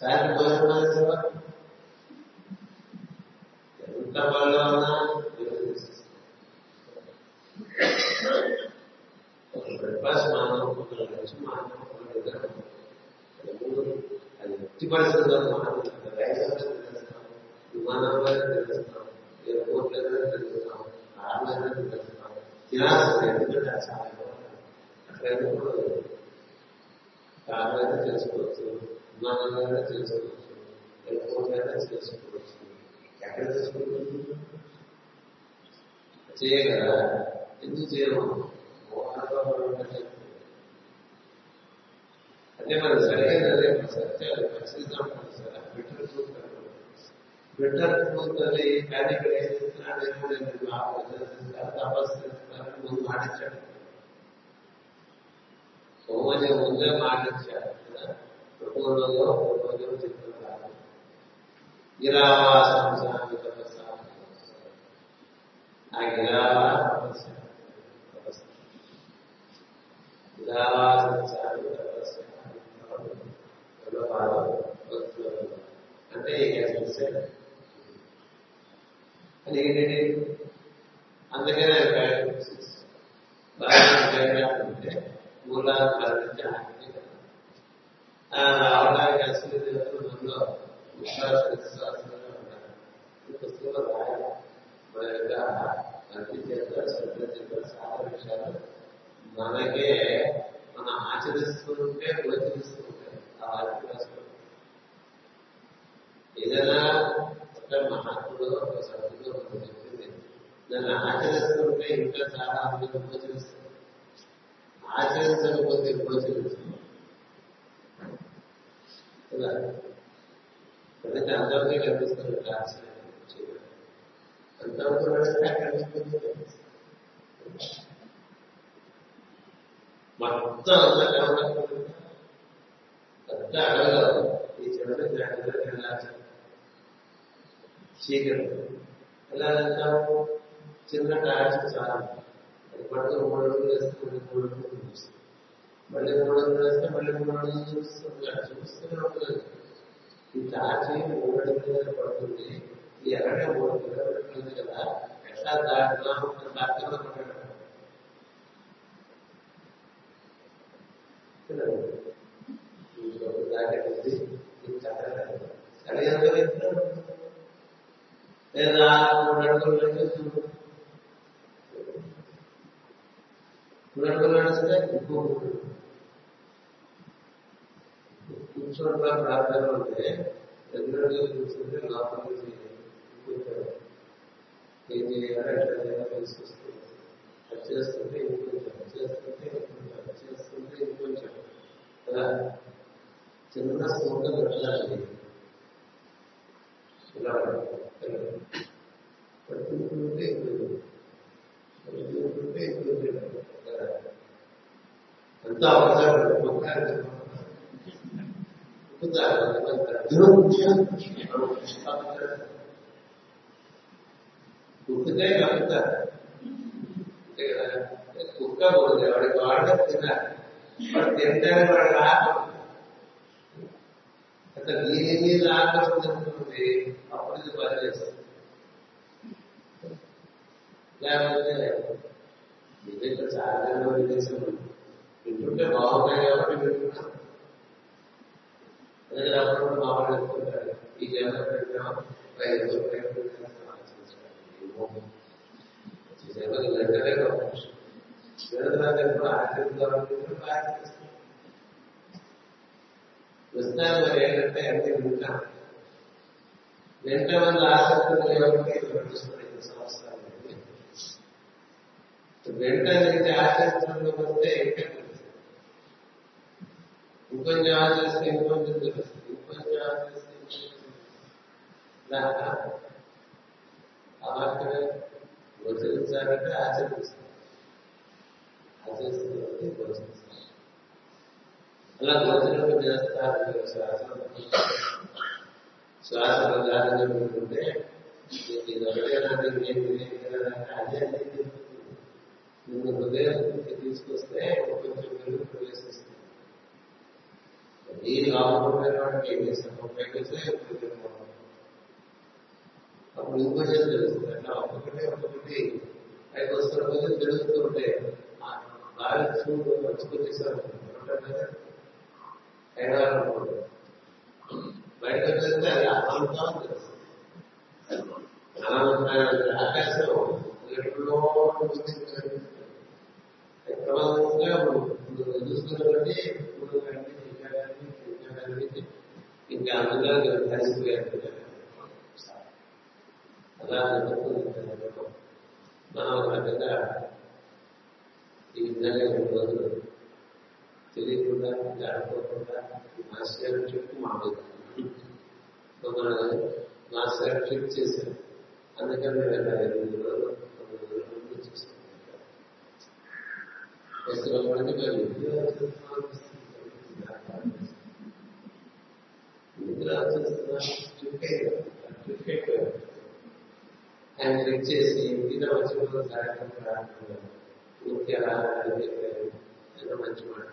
సాయంత్రం భోజనం ఎంత బలంగా ఉన్నా ఒక బ్రేక్ఫాస్ట్ మానవ నుంచి మానవ అది ఎట్టి పరిస్థితుల్లో మనం విమానంలో తెలుస్తాం, ఎయిర్పోర్ట్ లో తెలుస్తాం, ఆర్మీలో తెలుస్తాం. తినాల్సింది ఎందుకంటే ఆ సాయంత్రం అట్లయితే కార్లైనా చేసుకోవచ్చు, విమానంలో చేసుకోవచ్చు, ఎయిర్పోర్ట్ అయినా చేసుకోవచ్చు. ఎక్కడ చేసుకోవచ్చు? చేయగలరా? ఎందుకు చేయము? అదే మన సరైన అదే మన సత్యాలు ఖచ్చితంగా ఉంటుంది sir. Better truth better truth అని కానీ ఇక్కడ ఏం చేస్తున్నాడు? ఏమో నేను తపస్సు చేస్తున్నాను. ముందు మాటించాడు, సోమని ముందే మాటించాడు. ప్రపంచంలో ప్రపంచంలో చెప్తున్నారు ఇలా తపస్సు నాకు ఇలా తపస్సు అంటే అంత అందుకనే అంటే ఊళ్ళో ప్రార్థించే ఆటనే కదా. అవలాగే అసలు ఊళ్ళో విశ్వాస విశ్వాసంగా ఉంటారు. ఈ పుస్తకంలో రాయడం మన యొక్క భక్తి చేత శ్రద్ధ చేత చాలా విషయాలు మనకే మనం ఆచరిస్తుంటే గోచరిస్తూ ఉంటాయి. ఆ ఆచరణ ఏదైనా అంటే మహాత్ముడు ఒక సభ్యులు చెప్పింది దాన్ని ఆచరిస్తుంటే ఇంకా చాలా మంది గోచరిస్తుంది. ఆచరించకపోతే గోచరిస్తుంది కదా. ఎందుకంటే అందరికీ కనిపిస్తుంది ఆచరణ. అంతవరకు మొత్తం అంతా కనబడకుండా పెద్ద అడగ ఈ చివరి జాగ్రత్తగా వెళ్ళాల్సింది చీకటి ఎలా వెళ్తాము. చిన్న టార్చ్ చాలా అది పడుతూ మూడు రోజులు వేస్తే మళ్ళీ మూడు రోజులు చూపిస్తుంది, మళ్ళీ మూడు రోజులు వేస్తే మళ్ళీ మూడు రోజులు చూపిస్తుంది. అలా చూపిస్తూనే ఉంటుంది. ఈ టార్చి మూడు రోజులు పడుతుంది. ఈ ఎలాగే మూడు రోజులు కదా ఎట్లా దాటినా దాటిలో దాటి కలిగేందుకు వెళ్తున్నాడు. లేదా మూడు అడుగులు నడిపిస్తున్నాడు. మూడు అడుగులు నడిస్తే ఇంకో కూర్చోవడం ప్రార్థన ఉంటే రెండు అడుగులు చూస్తుంటే లోపల నుంచి కూర్చోడు. ఏం చేయాలో ఎట్లా చేయాలో తీసుకొస్తుంది. అది చేస్తుంటే ఇంకొంచెం చేస్తుంటే ఇంకొంచెం చేస్తుంటే ఇంకొంచెం కదా. చిన్న స్మూత పెట్టాలి ఇలా పట్టుకుంటే పట్టుకుంటే ఎంత అవసరం కుక్కతే కలుగుతారు అంతే కదా. కుక్క పోతే వాడికి వాడడం తినాలి. వాడు తింటాడు వాడు ఆకలి అసలు ఏమీ ఆకలి ఉంటుంది. అప్పుడు ఇది పని చేస్తుంది. లేకపోతే ఇదైతే చాలా విదేశం వింటుంటే బాగున్నాయి కాబట్టి వింటున్నాం. అదే అప్పుడు మా వాళ్ళు చెప్పుకుంటారు ఈ జనం పెట్టాం వస్తాను. ఏంటంటే అన్ని వింటాం. వింటాం వల్ల ఆసక్తులు లేవంటే ఇటువంటి సంవత్సరాలు వెంటనే ఆచరించడంలో వస్తే ఇంకా తెలుస్తుంది. ఇంకొంచెం ఆచరిస్తే ఇంకొంచెం తెలుస్తుంది. ఇంకొంచెం ఆచరిస్తే గోచరించాలంటే ఆచరిస్తాం. ఆచరిస్తున్న గోచరిస్తాం. అలా గోచరింప చేస్తారు. శ్వాస శ్వాస ప్రధానం జరుగుతుంటే అదే నిన్ను హృదయానికి తీసుకొస్తే కొంచెం వెలుగు ప్రవేశిస్తుంది. ఈ లాభమైన వాడికి ఏం చేస్తాం అప్పుడు ఇంకొంచెం తెలుస్తుంది. అట్లా ఒక్కొక్కటి ఒక్కొక్కటి ఐదు వస్తువుల కొంచెం తెలుస్తూ ఉంటే బాగా చూడు మర్చిపోతేసారు బయట తెలిస్తే అది అనాంతం తెలుస్తుంది. అనాంతమైన ఆకాశం ఎప్పుడో క్రమంగా చూస్తున్నటువంటి ఇప్పుడు కానీ ఇంకా కానీ ఇంకా కానీ ఇంకా అందులో కలిసిపోయారు. అలా జరుగుతుంది. మనం అక్కడ ఈ విధంగా రెండు రోజులు తెలియకుండా జారుకోకుండా మాస్టర్ ట్రిప్ మాట్లాడుతున్నాం. మాస్టర్ ట్రిప్ చేశారు. అందుకని రెండు రోజులు ఆయన క్లిక్ చేసి ఇంటిలో వచ్చిన సాయంత్రం ప్రారంభంగా ఇంటి అలా ఏదో మంచి మాట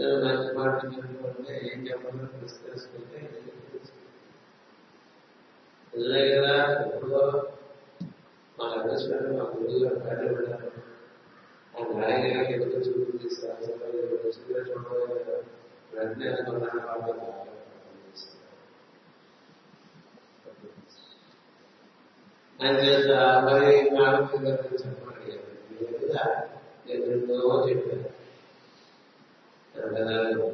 ఏదో మంచి మాట అంటే ఏం చెప్పాలో తెలుసుకుంటే కదా. ఎప్పుడో మన పనిష్మెంట్ మా గురువుగా కట్టబడ్డారు. ఆయన ఆయన ఎవరితో చూపు తీసుకురావాలి వెంటనే ఆయన చేత మరి మానవుగా చెప్పాను చెప్పారు. ఇరవై నాలుగు ఇరవై నాలుగో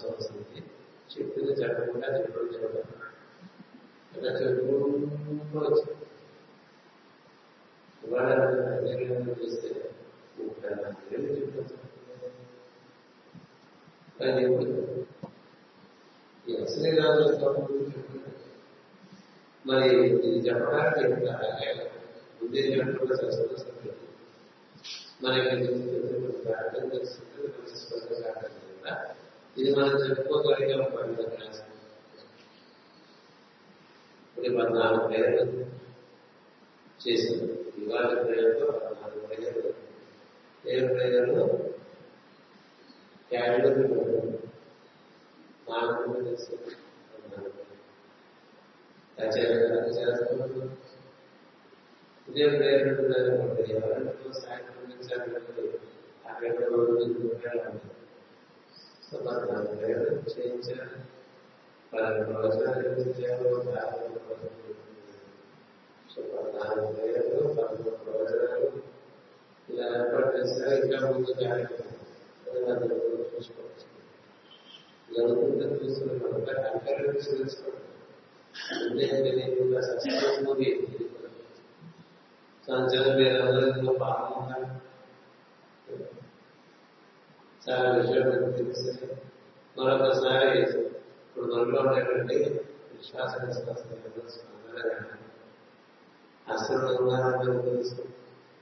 సంవత్సరం చెప్పింది చెప్పకుండా చెప్పడం చెప్పడం ఇలా చెప్పుకోవచ్చు. ఇవాళ చేస్తే ముప్పై నాలుగు ఏళ్ళు చెప్పచ్చు. ఈ అశ్రీరాజు మరి ఇది చెప్పడానికి చెప్తారు. ఆయన ఉద్దేశం కూడా చేస్తున్న సంగతి మనకి అర్థం చేస్తుంది. మంచి స్పష్టంగా అర్థం కదా ఇది మనం చెప్పుకోగలిగే ఉపన్యాసం. ఇప్పుడు పద్నాలుగు పేర్లు చేసింది. ఇవాళ ప్రజల్లో పద్నాలుగు ప్రజలు ఏ ప్రజల్లో క్యాలరీ నాలుగు చేస్తుంది. ఇదే ప్రయోజనం ఎవరంటే సాయంత్రం చేయాలంటే అక్కడ సో పద్నాలుగు ప్రయోజనం చేయించాలి. పదహారు ప్రవచనాలు చేయాలి. సో పద్నాలుగు ప్రయోజనాలు పదమూడు ప్రవచనాలు ఇలా ఏర్పాటు చేస్తారు. ఇంకా ముందు కార్యక్రమం చూసుకోవచ్చు. ఎవరు చూస్తున్న కనుక కంకర్యం చేసుకోండి. సంచలన మీద అందరిలో భాగంగా చాలా విషయాలు తెలిస్తే మరొకసారి ఇప్పుడు మనలో ఉండేటువంటి విశ్వాస అసలు తెలుసు.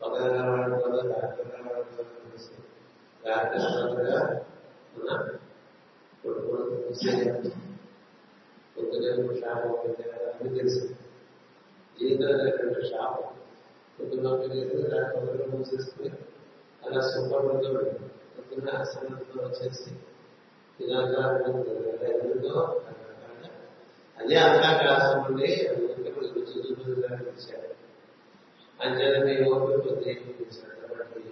ఒక రకంగా తెలుసు కార్యక్రమాలుగా పొద్దున శాపం అన్ని తెలుసు. జీవితంలో శాపం పొద్దున పొద్దున మూసేసుకుని అలా సుఖంతో పొద్దున్న అసంతో వచ్చేసి ఇదంతా ఎందుకో అదే అంతాకాశం నుండి చూపులుగా పిలిచాడు. అంచేత మీ ఓపిక పిలిచాడు. కాబట్టి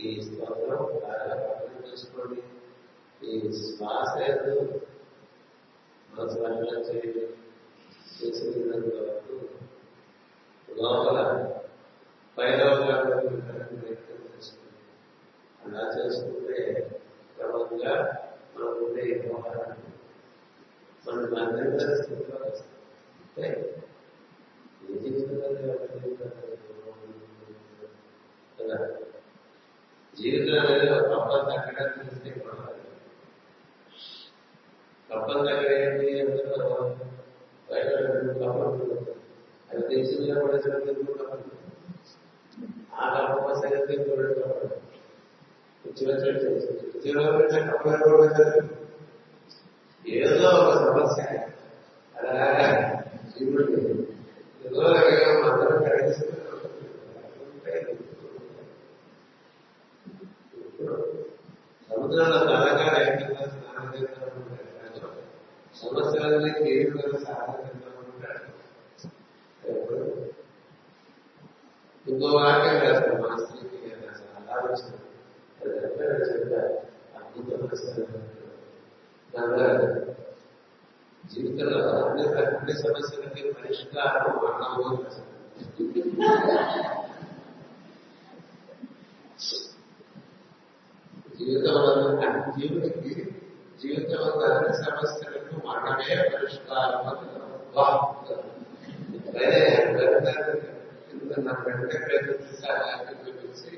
ఈ స్తోత్రం బాగా పఠనం చేసుకోండి. ఈ శ్వాస చేసినంత వరకు లోపల పైలోపల అలా చేసుకుంటే క్రమంగా మనం ఉండే వ్యవహారాన్ని మనం అందరికీ స్థితిలో వస్తాం. ఏ జీవితంలో కదా జీవితం అనేది ఒక అబ్బాయి తగ్గడా తెలిస్తే కొనాలి. కప్పం దగ్గర ఏంటి అంటే బయట అది తెలిసిందిగా కూడా చదువుకుంటాం. ఆ కప్ప సంగతి ఏదో ఒక సమస్య అలాగా జీవుడు ఏదో రకంగా అందరం కలిసి సముద్రంలో తలగా స్నానం సంవత్సరాలనే కేవలం సాధనంగా ఉంటాడు. ఇంకో వాక్యం కాదు మాస్త్రికి ఆలోచన అద్భుతమైన జీవితంలో అన్ని అన్ని సమస్యలకి పరిష్కారం మానవ జీవితంలో జీవుడికి జీవితంలో అన్ని సమస్యలకు మనమే పరిష్కారం వెంటనే ప్రయత్నించి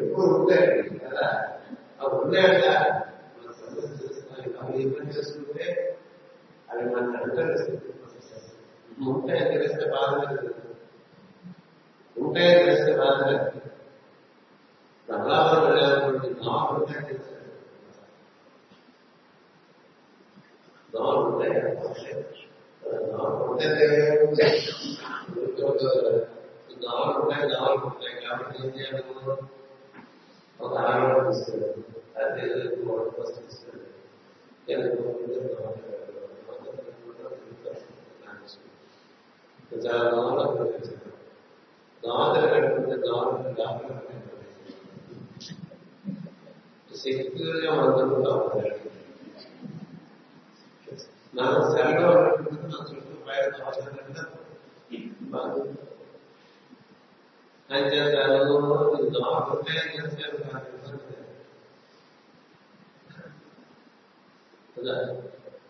ఎక్కువ ఉంటాయండి కదా. అవి ఉన్నాయట మన సమస్య అవి ఏమని చేసుకుంటే అవి మనకు అనుకరిస్తుంది. ఉంటాయని తెలిస్తే బాధ లేదు. ఉంటాయని తెలిస్తే బాధ లేదు. ప్రభావం వెళ్ళాలనుకోండి దోమలు ఉంటాయి. దోమలు ఉంటాయి దోమలు ఉంటాయి దోమలు ఉంటాయి దోమలు ఉంటాయి కాబట్టి ఏం చేయాలి? ఒక ఆహారం వస్తుంది. అది వస్తుంది. చాలా దోమలు ప్రవేశించారు. దోమ తిరగట్టుకుంటే దోమలు డాక్టర్ సెక్యూర్గా మందులు ఉంటాయి. నా సెల్లో నా చుట్టూ బయట దోమలంటే బాగా ఆయన చేస్తారు. దోమ ఉంటే ఆయన చేస్తారు కదా.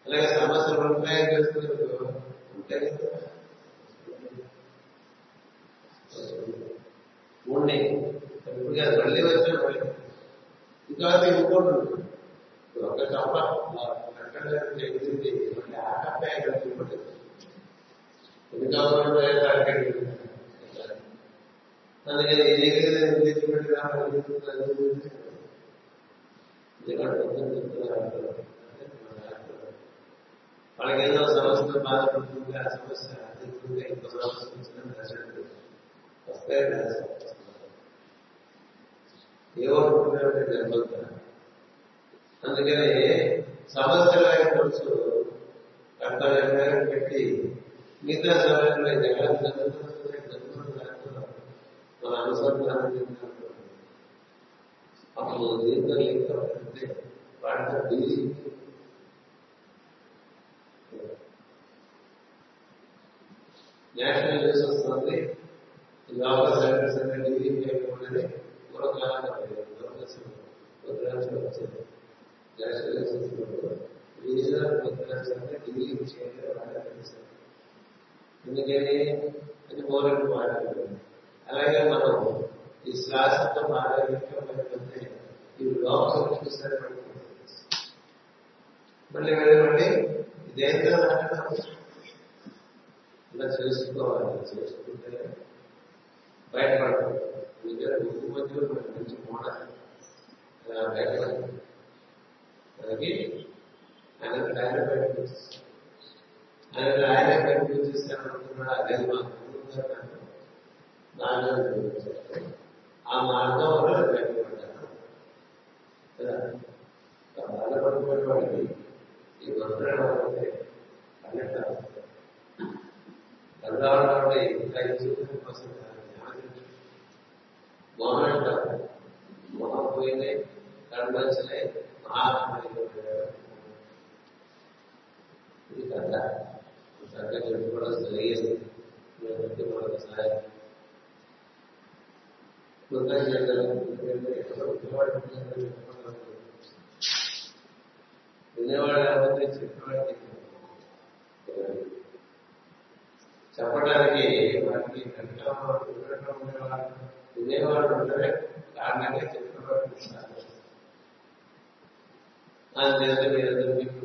అలాగే సమస్యలు ఉంటాయని చేస్తున్నారు ఉంటాయి కదా. ఉండే ఇప్పుడు మళ్ళీ వచ్చిన ఇంకా ఇంకోటి ఉంటుంది. ఒక కప్ప ఎగిరింది మళ్ళీ ఆ కప్ప ఇంకోటి ఇంకా అందుకే ఇది వాళ్ళకి ఏదో సమస్యలు బాధపడుతుంది. ఆ సమస్య అధికంగా ఇంకో సమస్య వచ్చిన వస్తే ఏవో ఉంటున్నాయంటే జరుగుతున్నా. అందుకని సమస్యల ఖర్చు కర్తవ్యంగా పెట్టి మిగతా సమయంలో జగన్ మన అనుసంధానం చేసినప్పుడు అప్పుడు దీంతో లింక్ అంటే వాటితో బిజీ నేషనల్ న్యూస్ వస్తుంది. లోకల్ సెంటర్స్ అంటే డిగ్రీ చేయకుండా పూర్వకాలంగా ఉత్తరాంశం వచ్చేది. నేషనల్ న్యూస్ వచ్చినప్పుడు రీజనల్ ఉత్తరాంశం అంటే డిగ్రీ చేయడానికి ఎందుకని అది పోరాటం మాట్లాడుతుంది. అలాగే మనం ఈ శ్వాసంతో మాట్లాడుకుంటే ఈ లోకల్ చూసారి మళ్ళీ వెళ్ళమండి దేంతో ఇలా చేసుకోవాలి. చేసుకుంటే బయటపడతాం. నిజంగా ముక్కు మధ్యలో మనం మంచి మోడాలి బయటపడతాం. మనకి ఆయన ఆయన బయట ఆయన ఆయన బయట చేస్తాను అనుకున్నాడు. అదే మాకు దానిలో ఆ మార్గం వల్ల బయటపడ్డాను కదా. బాధపడుకునే వాళ్ళకి ఈ గొప్ప అన్నట్టు గర్భావడం ఇంకా జీవితం కోసం మోహం అంటారు. మోహం పోయినాయి కళ్ళు వచ్చినాయి ఇది కదా. చక్కగా చెప్పుకోవడం జరిగేది. మనకు సహాయం విజయవాడ చెప్పేవాడికి చెప్పడానికి వాటికి విజయవాడ ఉంటే కారణంగా చెప్పేవాడు. అందుచేత మీరందరూ మీకు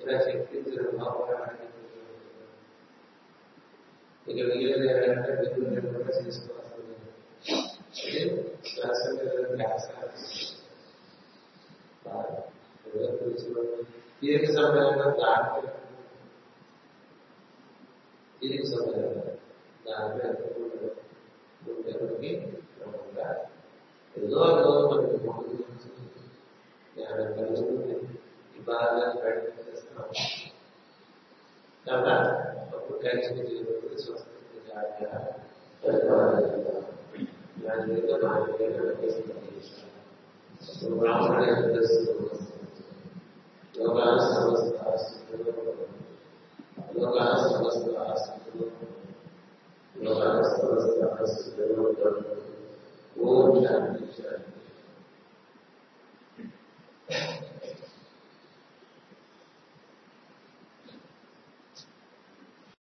ఇలా చెప్పించిన భావాన్ని ఇక మిగిలిన ఏదంటే విధులు కూడా చేసుకోవాలి. దీనికి సమయంలో దాంట్లో దీనికి సమయంలో దాంట్లో ఉంటే ఏదో మనకి కలుగుతుంది. ఈ బాగా ప్రయత్నం చేస్తున్నాం కదా. అప్పుడు కలిసి స్వస్థ దానిలో బ్రాహ్మణ లోకాల సమస్త లోకాల సమస్త లోకాల సమస్త ఓం శాంతి శాంతి.